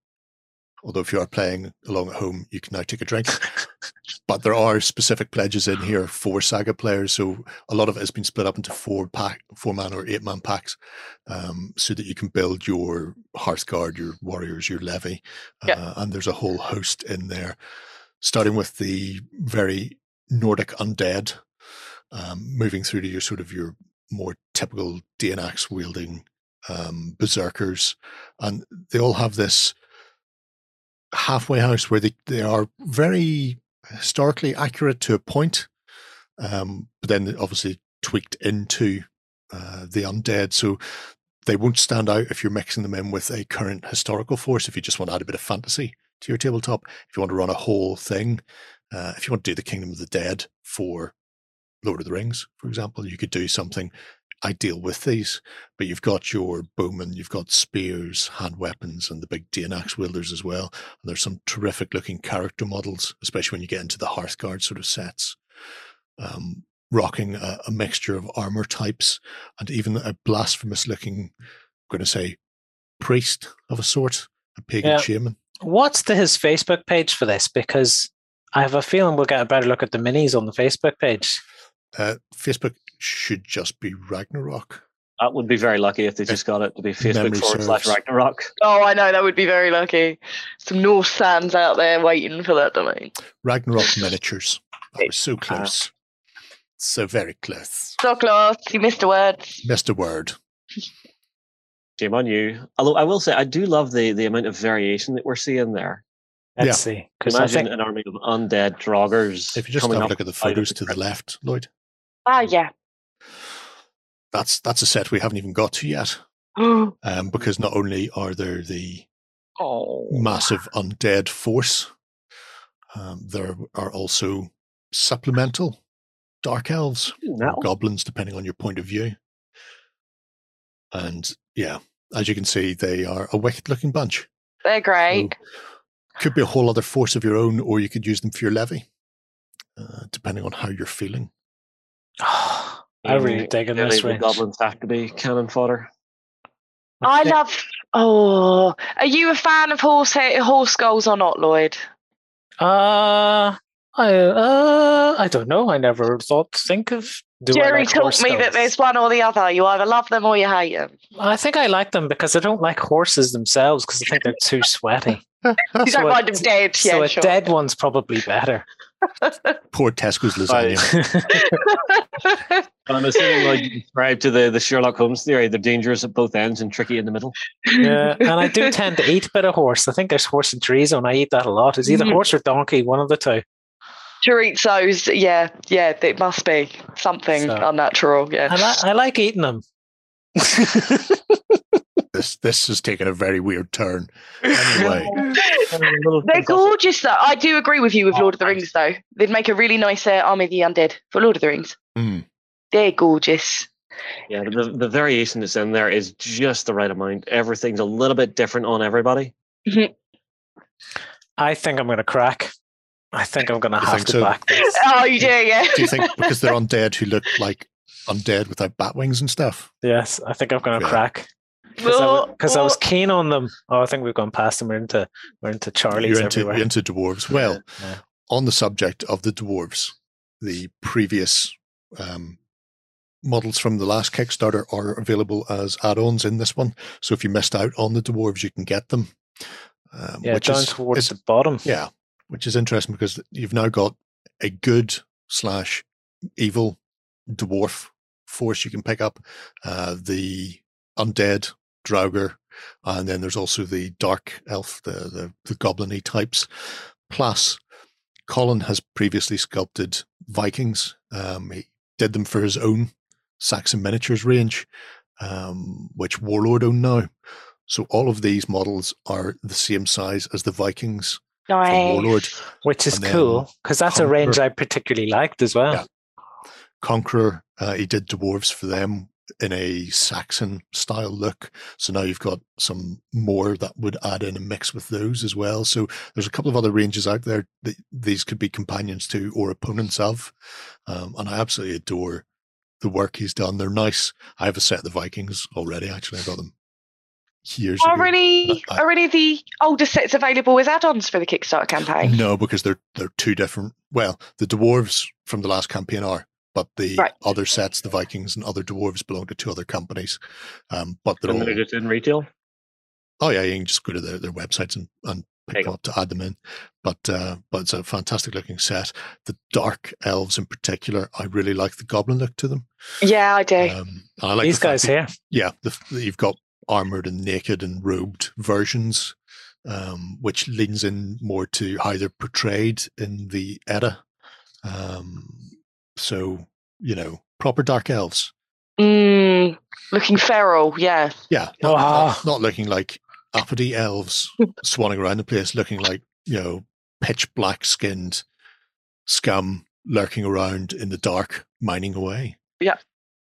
Although if you are playing along at home, you can now take a drink. But there are specific pledges in here for Saga players. So a lot of it has been split up into four pack, four-man or eight-man packs um, so that you can build your Hearthguard, your Warriors, your Levy. Yep. Uh, and there's a whole host in there, starting with the very Nordic undead, um, moving through to your sort of your more typical D and axe wielding um, berserkers. And they all have this halfway house where they, they are very historically accurate to a point, um, but then obviously tweaked into uh, the undead. So they won't stand out if you're mixing them in with a current historical force, if you just want to add a bit of fantasy to your tabletop, if you want to run a whole thing, uh, if you want to do the Kingdom of the Dead for Lord of the Rings, for example, you could do something ideal with these. But you've got your bowmen, you've got spears, hand weapons, and the big D and axe wielders as well. And there's some terrific looking character models, especially when you get into the Hearthguard sort of sets, um, rocking a, a mixture of armor types and even a blasphemous looking, I'm going to say, priest of a sort, a pagan yeah. shaman. What's the, his Facebook page for this? Because I have a feeling we'll get a better look at the minis on the Facebook page. Uh, Facebook should just be Ragnarok. That would be very lucky if they just got it to be Facebook forward slash Ragnarok. Oh, I know, that would be very lucky. Some Norse fans out there waiting for that domain. Ragnarok miniatures. That was so close. So very close. So close. You missed a word. Missed a word. Shame on you. Although I will say, I do love the, the amount of variation that we're seeing there. Let's yeah. see. Imagine I think an army of undead draugrs. If you just have a look at the photos to the left, Lloyd. Ah, yeah. That's that's a set we haven't even got to yet, um, because not only are there the oh. massive undead force, um, there are also supplemental dark elves, no. or goblins, depending on your point of view. And yeah, as you can see, they are a wicked looking bunch. They're great. So, could be a whole other force of your own, or you could use them for your levy, uh, depending on how you're feeling. Oh, I'm really digging this range. Goblins have to be cannon fodder. I love. Oh, are you a fan of horse horse skulls or not, Lloyd? Uh I uh I don't know. I never thought think of. Do Jerry like told me skulls? That there's one or the other. You either love them or you hate them. I think I like them because I don't like horses themselves because I think they're too sweaty. You so don't mind them dead. Yeah, so sure. A dead one's probably better. Poor Tesco's lasagna. I'm assuming, like you described to the, the Sherlock Holmes theory, they're dangerous at both ends and tricky in the middle. Yeah, and I do tend to eat a bit of horse. I think there's horse and chorizo, and I eat that a lot. It's either mm-hmm. horse or donkey, one of the two. Chorizos, yeah, yeah, it must be something so, unnatural. Yeah, I, li- I like eating them. This this has taken a very weird turn. Anyway, they're gorgeous though. I do agree with you with oh, Lord of the Rings though. They'd make a really nice uh, army of the undead for Lord of the Rings. Mm. They're gorgeous. Yeah, the the variation that's in there is just the right amount. Everything's a little bit different on everybody. Mm-hmm. I think I'm going to crack. I think I'm going to have to so? back this. Oh, you do, yeah. Do you think because they're undead who look like undead without bat wings and stuff? Yes, I think I'm going to yeah. crack. Because well, I, well, I was keen on them. Oh, I think we've gone past them. We're into we're into Charlies you're into, everywhere. You're into dwarves. Well, yeah. on the subject of the dwarves, the previous um, models from the last Kickstarter are available as add-ons in this one. So if you missed out on the dwarves, you can get them. Um, yeah, which down is, towards is, the bottom. Yeah, which is interesting because you've now got a good slash evil dwarf force you can pick up. Uh, the undead Draugr, and then there's also the dark elf, the the, the goblin-y types. Plus, Colin has previously sculpted Vikings. Um, he did them for his own Saxon Miniatures range, um, which Warlord own now. So all of these models are the same size as the Vikings nice. from Warlord. Which is cool, because that's Conqueror, a range I particularly liked as well. Yeah. Conqueror, uh, he did dwarves for them in a Saxon style look. So now you've got some more that would add in and mix with those as well. So there's a couple of other ranges out there that these could be companions to or opponents of. Um, and I absolutely adore the work he's done. They're nice. I have a set of the Vikings already. Actually, I got them years are ago. Any, I, are any of the older sets available as add-ons for the Kickstarter campaign? No, because they're, they're two different. Well, the dwarves from the last campaign are. But the right. other sets, the Vikings and other dwarves, belong to two other companies. Um, but they're all just in retail. Oh yeah, you can just go to their, their websites and, and pick them up to add them in. But uh, but it's a fantastic looking set. The dark elves in particular, I really like the goblin look to them. Yeah, I do. Um, I like these the guys here. You, yeah, the, you've got armored and naked and robed versions, um, which leans in more to how they're portrayed in the Edda. Um, So, you know, proper dark elves. Mm, looking feral, yeah. Yeah, not, ah. not, not looking like uppity elves swanning around the place, looking like, you know, pitch black-skinned scum lurking around in the dark, mining away. Yeah.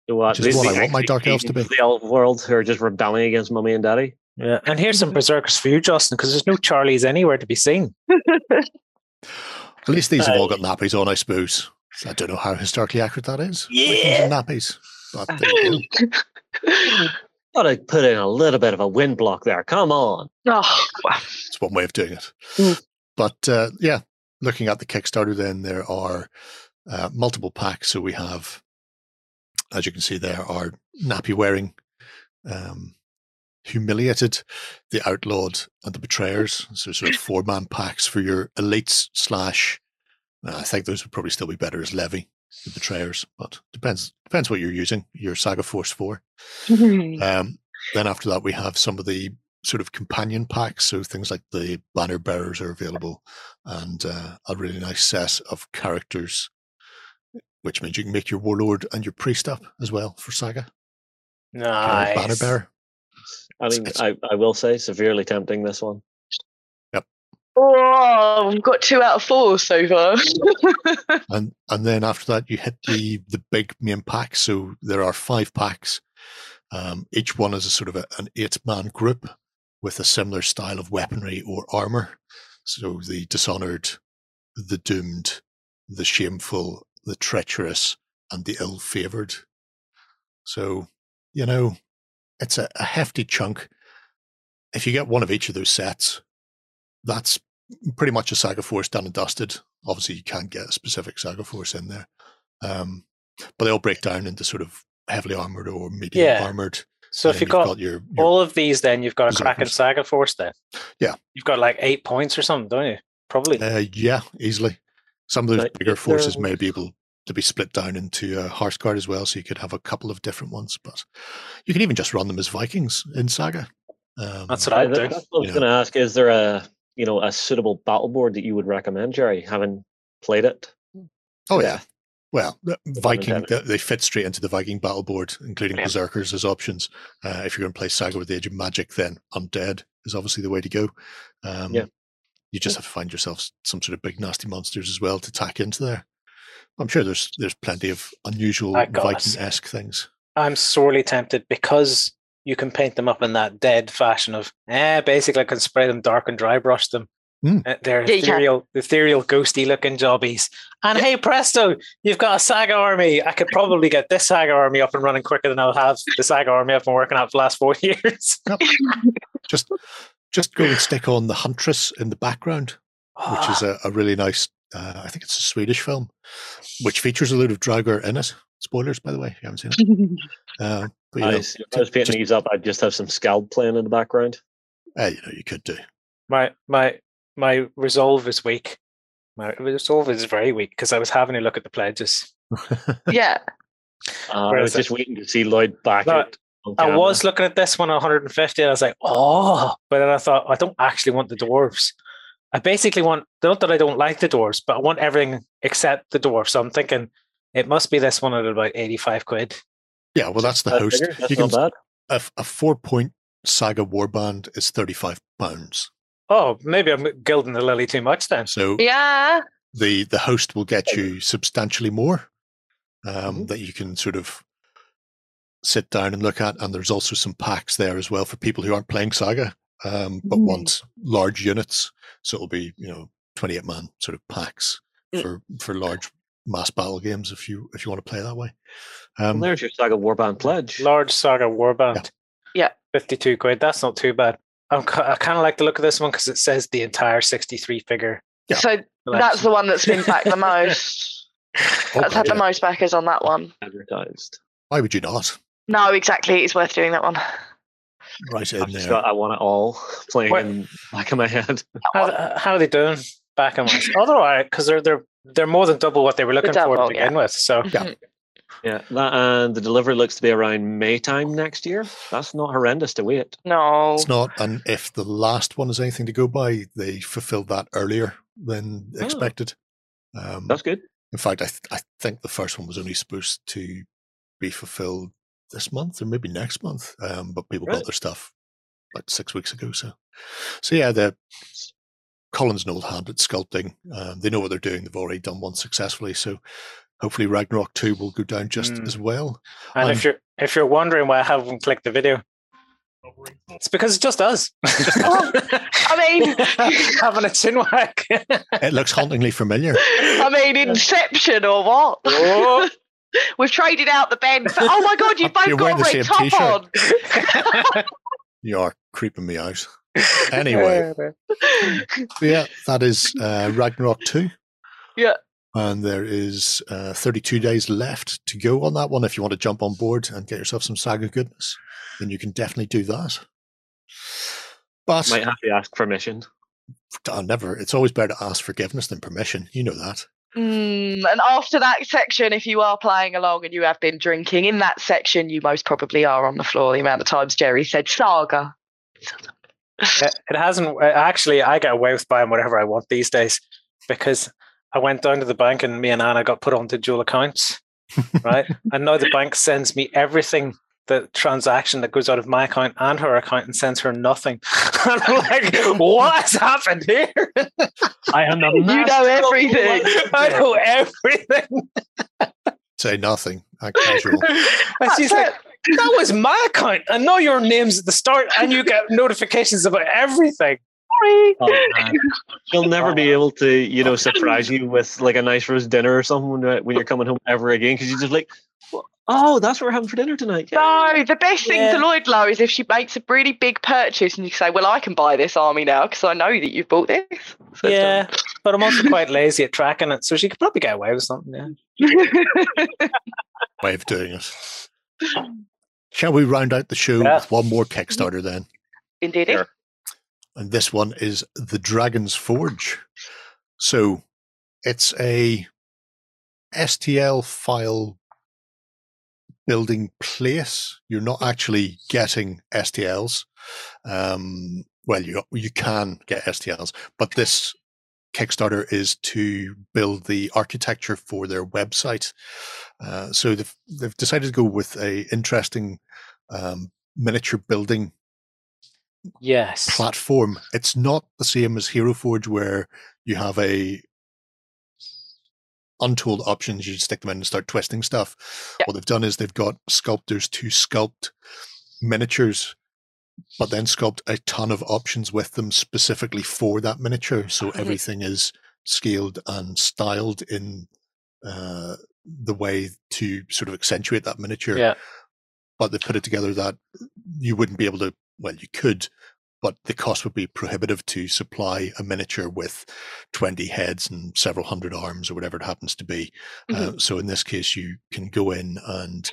So what, Which is what I want my dark elves to be. The elf world who are just rebelling against mummy and daddy. Yeah, and here's some berserkers for you, Justin, because there's no Charlies anywhere to be seen. At least these have all got nappies on, I suppose. I don't know how historically accurate that is. Yeah. Nappies. But got to put in a little bit of a wind block there. Come on. Oh. It's one way of doing it. Mm. But uh, yeah, looking at the Kickstarter, then there are uh, multiple packs. So we have, as you can see, there are nappy wearing, um, humiliated, the outlawed, and the betrayers. So sort of four man packs for your elites slash. I think those would probably still be better as levy, the betrayers, but depends depends what you're using your Saga Force for. um, then after that, we have some of the sort of companion packs, so things like the banner bearers are available, and uh, a really nice set of characters, which means you can make your warlord and your priest up as well for Saga. Nice. Banner bearer. I mean, it's, it's, I, I will say, severely tempting this one. Yep. Oh, we've got two out of four so far. and and then after that, you hit the the big main pack. So there are five packs. Um, each one is a sort of a, an eight-man group with a similar style of weaponry or armor. So the dishonored, the doomed, the shameful, the treacherous, and the ill-favored. So, you know, it's a, a hefty chunk. If you get one of each of those sets, that's pretty much a Saga Force done and dusted. Obviously, you can't get a specific Saga Force in there. Um, but they all break down into sort of heavily armoured or medium yeah. armoured. So if you've, you've got, got your, your all of these, then you've got a cracking Saga Force then. Yeah. You've got like eight points or something, don't you? Probably. Uh, yeah, easily. Some of those but bigger forces may be able to be split down into a Hearthguard as well, so you could have a couple of different ones. But you can even just run them as Vikings in Saga. Um, that's what I, do. That's what I was yeah. going to ask. Is there a you know a suitable battle board that you would recommend, Jerry, having played it? Oh yeah, yeah. well, the Viking they, they fit straight into the Viking battle board, including yeah. Berserkers as options. Uh, if you're going to play Saga with the Age of Magic, then Undead is obviously the way to go. Um, yeah, you just have to find yourself some sort of big nasty monsters as well to tack into there. I'm sure there's there's plenty of unusual Viking-esque things. I'm sorely tempted because you can paint them up in that dead fashion of, eh, basically I can spray them dark and dry brush them. Mm. Uh, they're yeah, ethereal, ethereal ghosty looking jobbies. And yeah. hey, presto, you've got a Saga army. I could probably get this Saga army up and running quicker than I'll have the Saga army I've been working out for the last four years. Yep. just, just go and stick on the Huntress in the background, oh. which is a, a really nice, uh, I think it's a Swedish film, which features a load of Draugr in it. Spoilers, by the way, if you haven't seen it. Uh, but, I, know, if I was painting just, these up, I'd just have some Scald playing in the background. Uh, you know, you could do. My my my resolve is weak. My resolve is very weak because I was having a look at the pledges. yeah. Uh, I was just I, waiting to see Lloyd back. No, it I was looking at this one at one hundred fifty and I was like, oh. But then I thought, I don't actually want the dwarves. I basically want, not that I don't like the dwarves, but I want everything except the dwarves. So I'm thinking, it must be this one at about eighty-five quid. Yeah, well, that's the that host. That's you can, not bad. A, a four-point Saga Warband is thirty-five pounds. Oh, maybe I'm gilding the lily too much then. So yeah, the, the host will get you substantially more um, mm-hmm. that you can sort of sit down and look at. And there's also some packs there as well for people who aren't playing Saga um, but mm. want large units. So it'll be, you know, twenty-eight man sort of packs mm. for, for large mass battle games if you if you want to play that way. Um well, there's your Saga Warband pledge. Large Saga Warband. Yeah. yeah. fifty-two quid. That's not too bad. I'm, I kind of like the look of this one because it says the entire sixty-three figure. Yeah. So that's the one that's been back the most. That's okay, had yeah. the most backers on that one. Advertised. Why would you not? No, exactly. It's worth doing that one. Right in there. Got, I want it all playing Where? in the back of my head. How, how are they doing? Back on my Otherwise, because they're they're they're more than double what they were looking double, for to yeah. begin with. So yeah, yeah. That, and the delivery looks to be around May time next year. That's not horrendous to wait. No, it's not. And if the last one is anything to go by, they fulfilled that earlier than oh. expected. Um, That's good. In fact, I th I think the first one was only supposed to be fulfilled this month or maybe next month. Um, but people right. got their stuff like six weeks ago. So, so yeah, the. Colin's an old hand at sculpting. Um, they know what they're doing. They've already done one successfully, so hopefully Ragnarok two will go down just mm. as well. And um, if you're if you're wondering why I haven't clicked the video, it's because it's just us. It's just us. Oh, I mean, having a chinwag. It looks hauntingly familiar. I mean, Inception or what? Oh. We've traded out the bed. For, oh my God, you've both you're got a red top on. You are creeping me out. Anyway, yeah, that is uh, Ragnarok two. Yeah. And there is uh, thirty-two days left to go on that one. If you want to jump on board and get yourself some Saga goodness, then you can definitely do that. But might have to ask permission. I'll never. It's always better to ask forgiveness than permission. You know that. Mm, and after that section, if you are playing along and you have been drinking, in that section, you most probably are on the floor. The amount of times Jerry said Saga. It hasn't actually. I get away with buying whatever I want these days because I went down to the bank and me and Anna got put onto dual accounts, right? And now the bank sends me everything the transaction that goes out of my account and her account and sends her nothing. And I'm like, what has happened here? I am the master. You know everything. I know everything. Say nothing. I casual. And she's like, that was my account. I know your name's at the start and you get notifications about everything. Oh, she'll never be able to, you know, surprise you with like a nice roast dinner or something when you're coming home ever again, because you're just like, oh, that's what we're having for dinner tonight. Yeah. No, the best thing yeah. to Lloyd Lowe is if she makes a really big purchase and you say, well, I can buy this army now because I know that you've bought this. So yeah, but I'm also quite lazy at tracking it, so she could probably get away with something. Yeah. Way of doing it. Shall we round out the show yeah. with one more Kickstarter then? Indeed. Sure. And this one is The Dragon's Forge. So it's a S T L file building place. You're not actually getting S T Ls. Um, well, you you can get S T Ls, but this Kickstarter is to build the architecture for their website. Uh, so they've, they've decided to go with a interesting um, miniature building yes platform. It's not the same as Hero Forge, where you have a untold options. You stick them in and start twisting stuff. Yep. What they've done is they've got sculptors to sculpt miniatures, but then sculpt a ton of options with them specifically for that miniature. So everything is scaled and styled in uh, the way to sort of accentuate that miniature. Yeah. But they put it together that you wouldn't be able to. Well, you could, but the cost would be prohibitive to supply a miniature with twenty heads and several hundred arms or whatever it happens to be. Mm-hmm. Uh, so in this case, you can go in and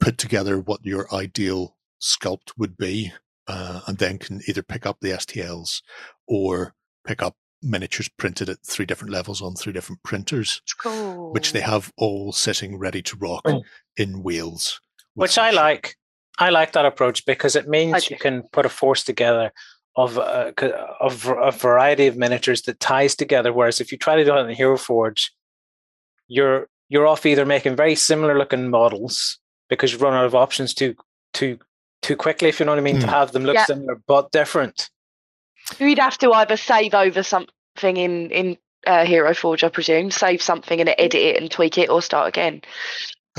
put together what your ideal sculpt would be, uh, and then can either pick up the S T Ls or pick up miniatures printed at three different levels on three different printers, cool. which they have all sitting ready to rock oh. in wheels. Which I like. I like that approach because it means okay. you can put a force together of a, of a variety of miniatures that ties together. Whereas if you try to do it in the Hero Forge, you're you're off either making very similar looking models because you run out of options too too too quickly, if you know what I mean, mm. to have them look yeah. similar but different. You'd have to either save over something in in uh, Hero Forge, I presume, save something and edit it and tweak it, or start again.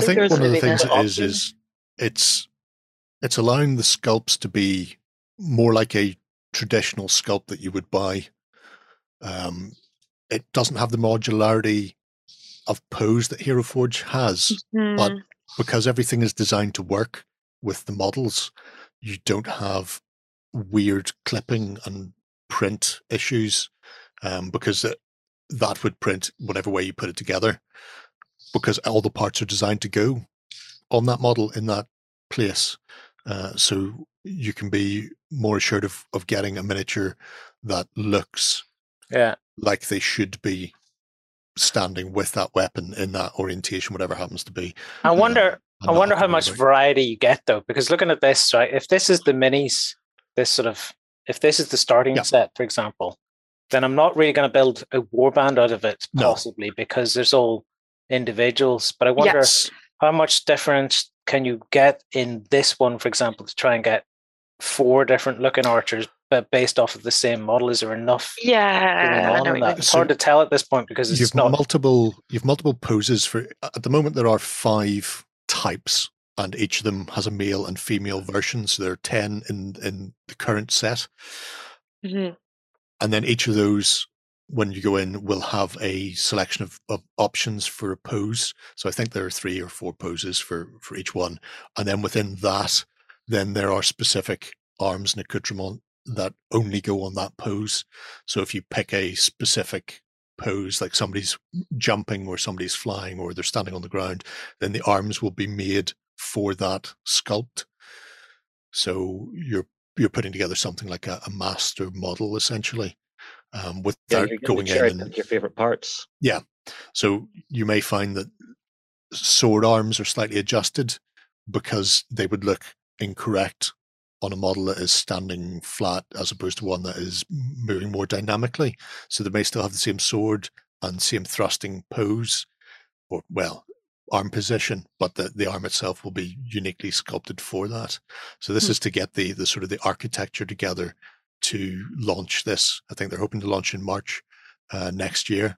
I think, I think one of the things it is is it's. It's allowing the sculpts to be more like a traditional sculpt that you would buy. Um, it doesn't have the modularity of pose that Hero Forge has, mm-hmm. but because everything is designed to work with the models, you don't have weird clipping and print issues, um, because that, that would print whatever way you put it together, because all the parts are designed to go on that model in that place. Uh, so you can be more assured of, of getting a miniature that looks yeah. like they should be standing with that weapon in that orientation, whatever happens to be. I wonder uh, I wonder how much variety you get, though, because looking at this, right, if this is the minis, this sort of, if this is the starting yeah. set, for example, then I'm not really going to build a warband out of it, possibly, no. because there's all individuals. But I wonder yes. how much difference can you get in this one, for example, to try and get four different looking archers, but based off of the same model? Is there enough? Yeah, I know. It's so hard to tell at this point because it's you've not multiple. You've multiple poses for. At the moment, there are five types, and each of them has a male and female version. So there are ten in in the current set, mm-hmm. and then each of those, when you go in, will have a selection of, of options for a pose. So I think there are three or four poses for, for each one. And then within that, then there are specific arms and accoutrement that only go on that pose. So if you pick a specific pose, like somebody's jumping or somebody's flying or they're standing on the ground, then the arms will be made for that sculpt. So you're, you're putting together something like a, a master model, essentially. Um, without yeah, going in and, your favorite parts. Yeah. So you may find that sword arms are slightly adjusted because they would look incorrect on a model that is standing flat as opposed to one that is moving more dynamically. So they may still have the same sword and same thrusting pose, or well, arm position, but the, the arm itself will be uniquely sculpted for that. So this mm. is to get the the sort of the architecture together to launch this. I think they're hoping to launch in March uh, next year,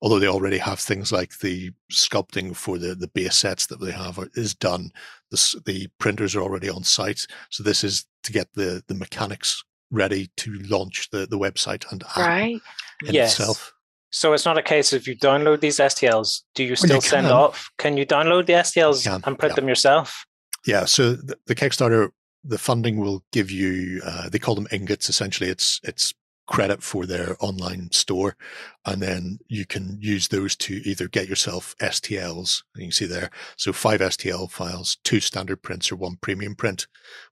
although they already have things like the sculpting for the, the base sets that they have are, is done. The, the printers are already on site. So this is to get the, the mechanics ready to launch the, the website and app right. in yes. itself. So it's not a case of you download these S T Ls. Do you still well, you send can. off? Can you download the S T Ls can, and print yeah. them yourself? Yeah. So the, the Kickstarter, the funding will give you, uh, they call them ingots. Essentially, it's it's credit for their online store. And then you can use those to either get yourself S T Ls. You can see there. So five S T L files, two standard prints or one premium print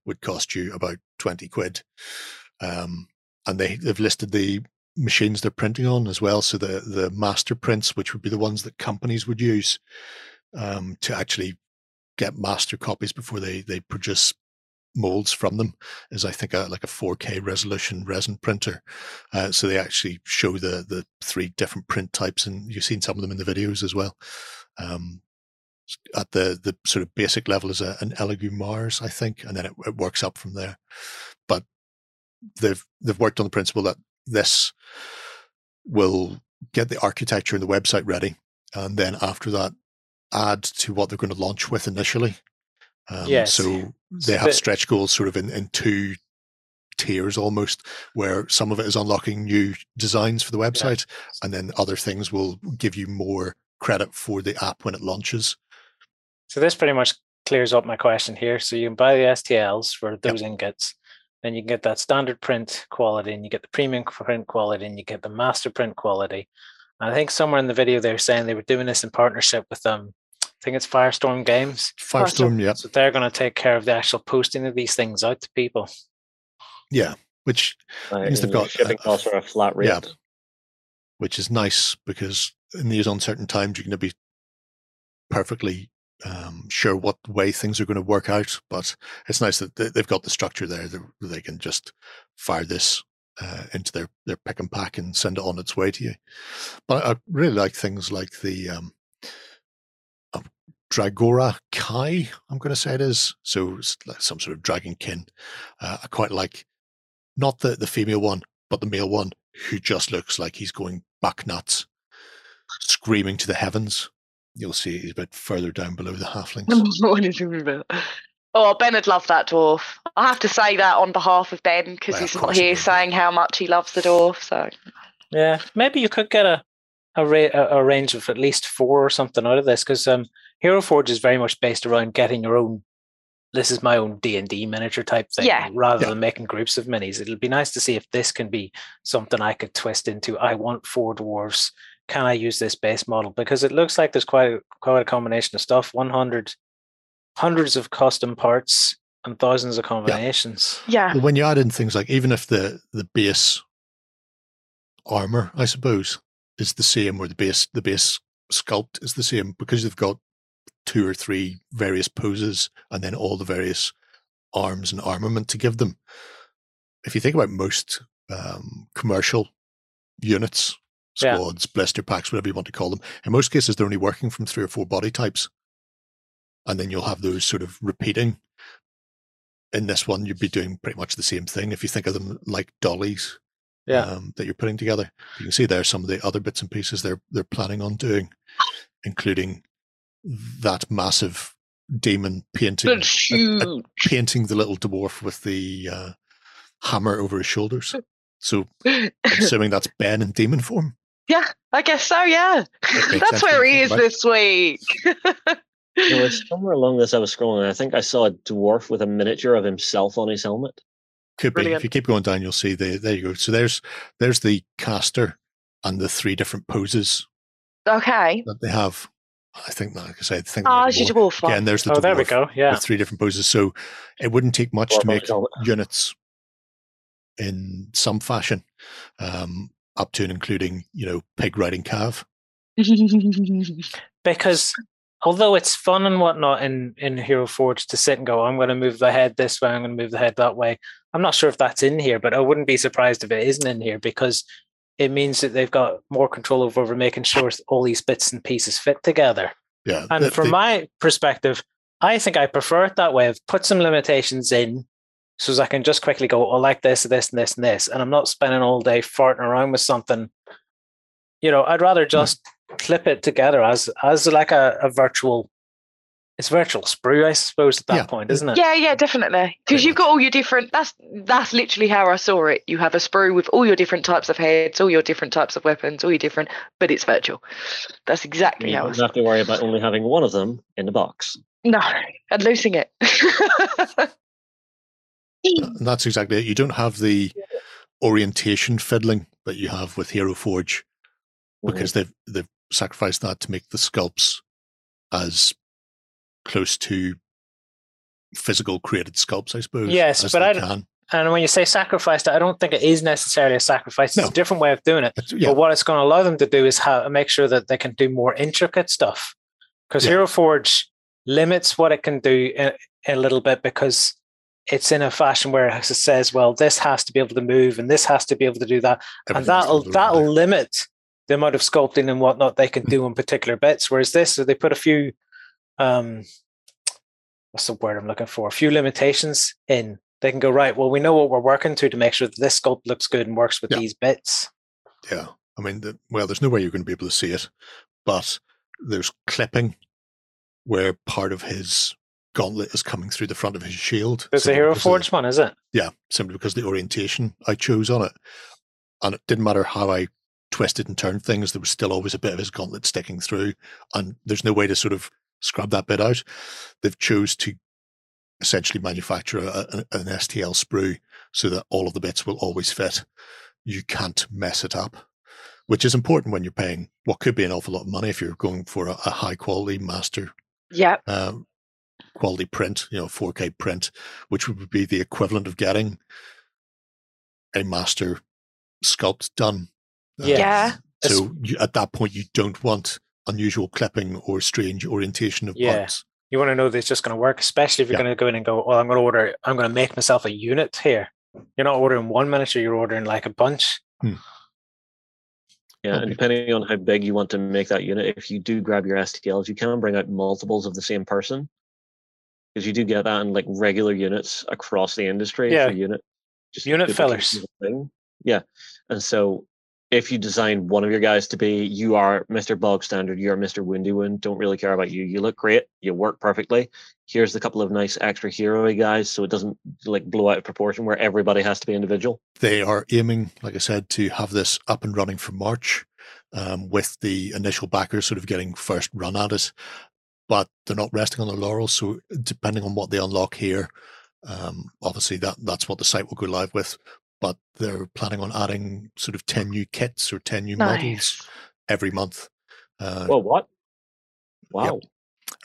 would cost you about twenty quid. Um, and they, they've listed the machines they're printing on as well. So the, the master prints, which would be the ones that companies would use um, to actually get master copies before they, they produce molds from them, is I think a, like a four K resolution resin printer. Uh, so they actually show the, the three different print types, and you've seen some of them in the videos as well. Um, at the, the sort of basic level is a, an Elegoo Mars, I think, and then it, it works up from there. But they've they've worked on the principle that this will get the architecture and the website ready, and then after that add to what they're going to launch with initially. Um, yes. So they have stretch goals sort of in, in two tiers almost, where some of it is unlocking new designs for the website, yeah. and then other things will give you more credit for the app when it launches. So this pretty much clears up my question here. So you can buy the S T Ls for those yep. ingots. Then you can get that standard print quality, and you get the premium print quality, and you get the master print quality. And I think somewhere in the video they were saying they were doing this in partnership with um, I think it's Firestorm Games. Firestorm, Firestorm, yeah. So they're going to take care of the actual posting of these things out to people. Yeah, which uh, means they've got shipping uh, costs are a flat rate. Yeah, which is nice, because in these uncertain times you're going to be perfectly Um, sure what way things are going to work out, but it's nice that they've got the structure there that they can just fire this uh, into their, their pick and pack and send it on its way to you. But I really like things like the um, uh, Dragora Kai, I'm going to say it is, so it's like some sort of dragonkin. Uh, I quite like, not the, the female one, but the male one, who just looks like he's going back nuts, screaming to the heavens. You'll see he's a bit further down below the halflings. Oh, Ben would love that dwarf. I have to say that on behalf of Ben, because well, he's not here saying how much he loves the dwarf. So yeah, maybe you could get a a, a range of at least four or something out of this, because um, Hero Forge is very much based around getting your own. This is my own D and D miniature type thing, yeah. rather yeah. than making groups of minis. It'll be nice to see if this can be something I could twist into. I want four dwarves. Can I use this base model? Because it looks like there's quite a, quite a combination of stuff. one hundred, hundreds of custom parts and thousands of combinations. Yeah. yeah. Well, when you add in things like, even if the, the base armor, I suppose, is the same, or the base, the base sculpt is the same, because you've got two or three various poses and then all the various arms and armament to give them. If you think about most um, commercial units, squads, yeah. blister packs, whatever you want to call them, in most cases they're only working from three or four body types, and then you'll have those sort of repeating. In this one you'd be doing pretty much the same thing if you think of them like dollies yeah. um, that you're putting together. You can see there some of the other bits and pieces they're they're planning on doing, including that massive demon painting a, a, painting the little dwarf with the uh, hammer over his shoulders. So assuming that's Ben in demon form. Yeah, I guess so, yeah. That's where he is this week. There was somewhere along this I was scrolling, and I think I saw a dwarf with a miniature of himself on his helmet. Could Brilliant. be. If you keep going down, you'll see. The, there you go. So there's there's the caster and the three different poses okay. that they have. I think, like I say, I think oh, there's the dwarf. Again, there's the oh, dwarf there we go. Yeah. with three different poses. So it wouldn't take much dwarf to make units in some fashion, um, up to and including, you know, pig riding calf. Because although it's fun and whatnot in, in Hero Forge to sit and go, I'm going to move the head this way, I'm going to move the head that way, I'm not sure if that's in here, but I wouldn't be surprised if it isn't in here, because it means that they've got more control over, over making sure all these bits and pieces fit together. Yeah. And the, from the, my perspective, I think I prefer it that way. I've put some limitations in so I can just quickly go, oh, like this, this, and this, and this. And I'm not spending all day farting around with something. You know, I'd rather just mm. clip it together as as like a, a virtual, it's virtual sprue, I suppose, at that yeah. point, isn't it? Yeah, yeah, definitely. Because you've got all your different, that's that's literally how I saw it. You have a sprue with all your different types of heads, all your different types of weapons, all your different, but it's virtual. That's exactly you how I saw it. You don't have to worry about only having one of them in the box. No, and losing it. And that's exactly it. You don't have the orientation fiddling that you have with Hero Forge, because they've they've sacrificed that to make the sculpts as close to physical created sculpts, I suppose. Yes, but I can. And when you say sacrificed, I don't think it is necessarily a sacrifice. It's no. a different way of doing it. Yeah. But what it's going to allow them to do is how, make sure that they can do more intricate stuff, because yeah. Hero Forge limits what it can do in, in a little bit, because it's in a fashion where it says, well, this has to be able to move and this has to be able to do that. Everything and that'll that'll right limit the amount of sculpting and whatnot they can do on particular bits. Whereas this, so they put a few, um, what's the word I'm looking for? A few limitations in. They can go, right, well, we know what we're working to to make sure that this sculpt looks good and works with yeah. these bits. Yeah. I mean, the, well, there's no way you're going to be able to see it, but there's clipping where part of his gauntlet is coming through the front of his shield. It's a Hero Forge one, is it? Yeah, simply because the orientation I chose on it. And it didn't matter how I twisted and turned things, there was still always a bit of his gauntlet sticking through, and there's no way to sort of scrub that bit out. They've chose to essentially manufacture a, a, an S T L sprue so that all of the bits will always fit. You can't mess it up, which is important when you're paying what could be an awful lot of money if you're going for a, a high-quality master yeah. um, quality print, you know, four K print, which would be the equivalent of getting a master sculpt done. Yeah. Uh, so you, at that point, you don't want unusual clipping or strange orientation of yeah. parts. You want to know that it's just going to work, especially if you're yeah. going to go in and go, well, I'm going to order, I'm going to make myself a unit here. You're not ordering one miniature, you're ordering like a bunch. Hmm. Yeah, and depending on how big you want to make that unit, if you do grab your S T Ls, you can bring out multiples of the same person, because you do get that in like regular units across the industry. Yeah, unit, just unit fillers. Yeah, and so if you design one of your guys to be, you are Mister Bog Standard, you are Mister Windy Wind, don't really care about you. You look great, you work perfectly. Here's a couple of nice extra hero-y guys, so it doesn't like blow out of proportion where everybody has to be individual. They are aiming, like I said, to have this up and running for March, um, with the initial backers sort of getting first run at it. But they're not resting on their laurels, so depending on what they unlock here, um, obviously that that's what the site will go live with. But they're planning on adding sort of ten new kits or ten new nice. models every month. Uh, well, what? Wow.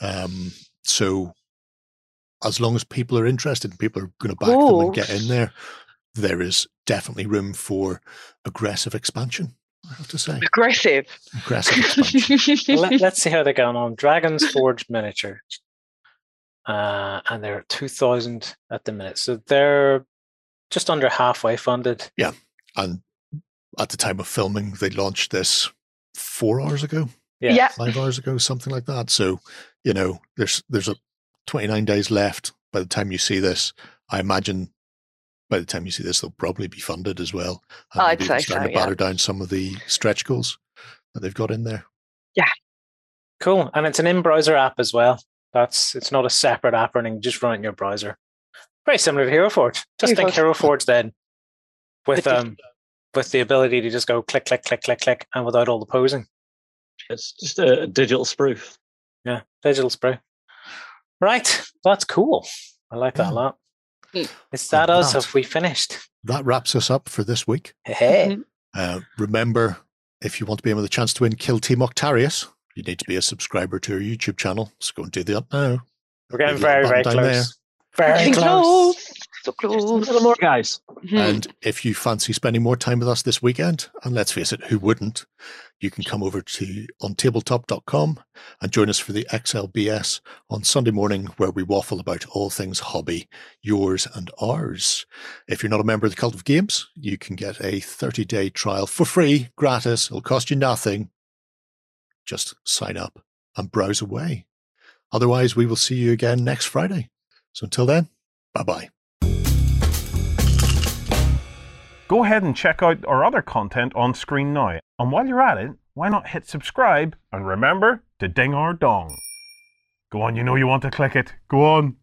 Yep. Um, so as long as people are interested, people are going to back Whoa. them and get in there, there is definitely room for aggressive expansion, I have to say. Aggressive? Aggressive expansion. Let, let's see how they're going on. Dragon's Forge miniature. Uh, and they're at two thousand at the minute. So they're just under halfway funded. Yeah. And at the time of filming, they launched this four hours ago. Yeah. yeah. Five hours ago, something like that. So, you know, there's there's a twenty-nine days left by the time you see this. I imagine by the time you see this, they'll probably be funded as well. And I'd say so, to yeah. batter down some of the stretch goals that they've got in there. Yeah. Cool. And it's an in-browser app as well. That's It's not a separate app running, just run it in your browser. Very similar to Hero Forge. Just Hero think Forge. Hero Forge then with um with the ability to just go click, click, click, click, click, and without all the posing. It's just a digital sprue. Yeah, digital sprue. Right. That's cool. I like yeah. that a lot. Is that and us? That, have we finished? That wraps us up for this week. Hey. Uh, remember, if you want to be in with a chance to win Kill Team Octarius, you need to be a subscriber to our YouTube channel. So go and do that now. We're getting very, very close. There. Very close. close. So close. A little more, guys. Mm-hmm. And if you fancy spending more time with us this weekend, and let's face it, who wouldn't? You can come over to on tabletop dot com and join us for the X L B S on Sunday morning, where we waffle about all things hobby, yours and ours. If you're not a member of the Cult of Games, you can get a thirty-day trial for free, gratis. It'll cost you nothing. Just sign up and browse away. Otherwise, we will see you again next Friday. So until then, bye-bye. Go ahead and check out our other content on screen now. And while you're at it, why not hit subscribe and remember to ding our dong. Go on, you know you want to click it. Go on.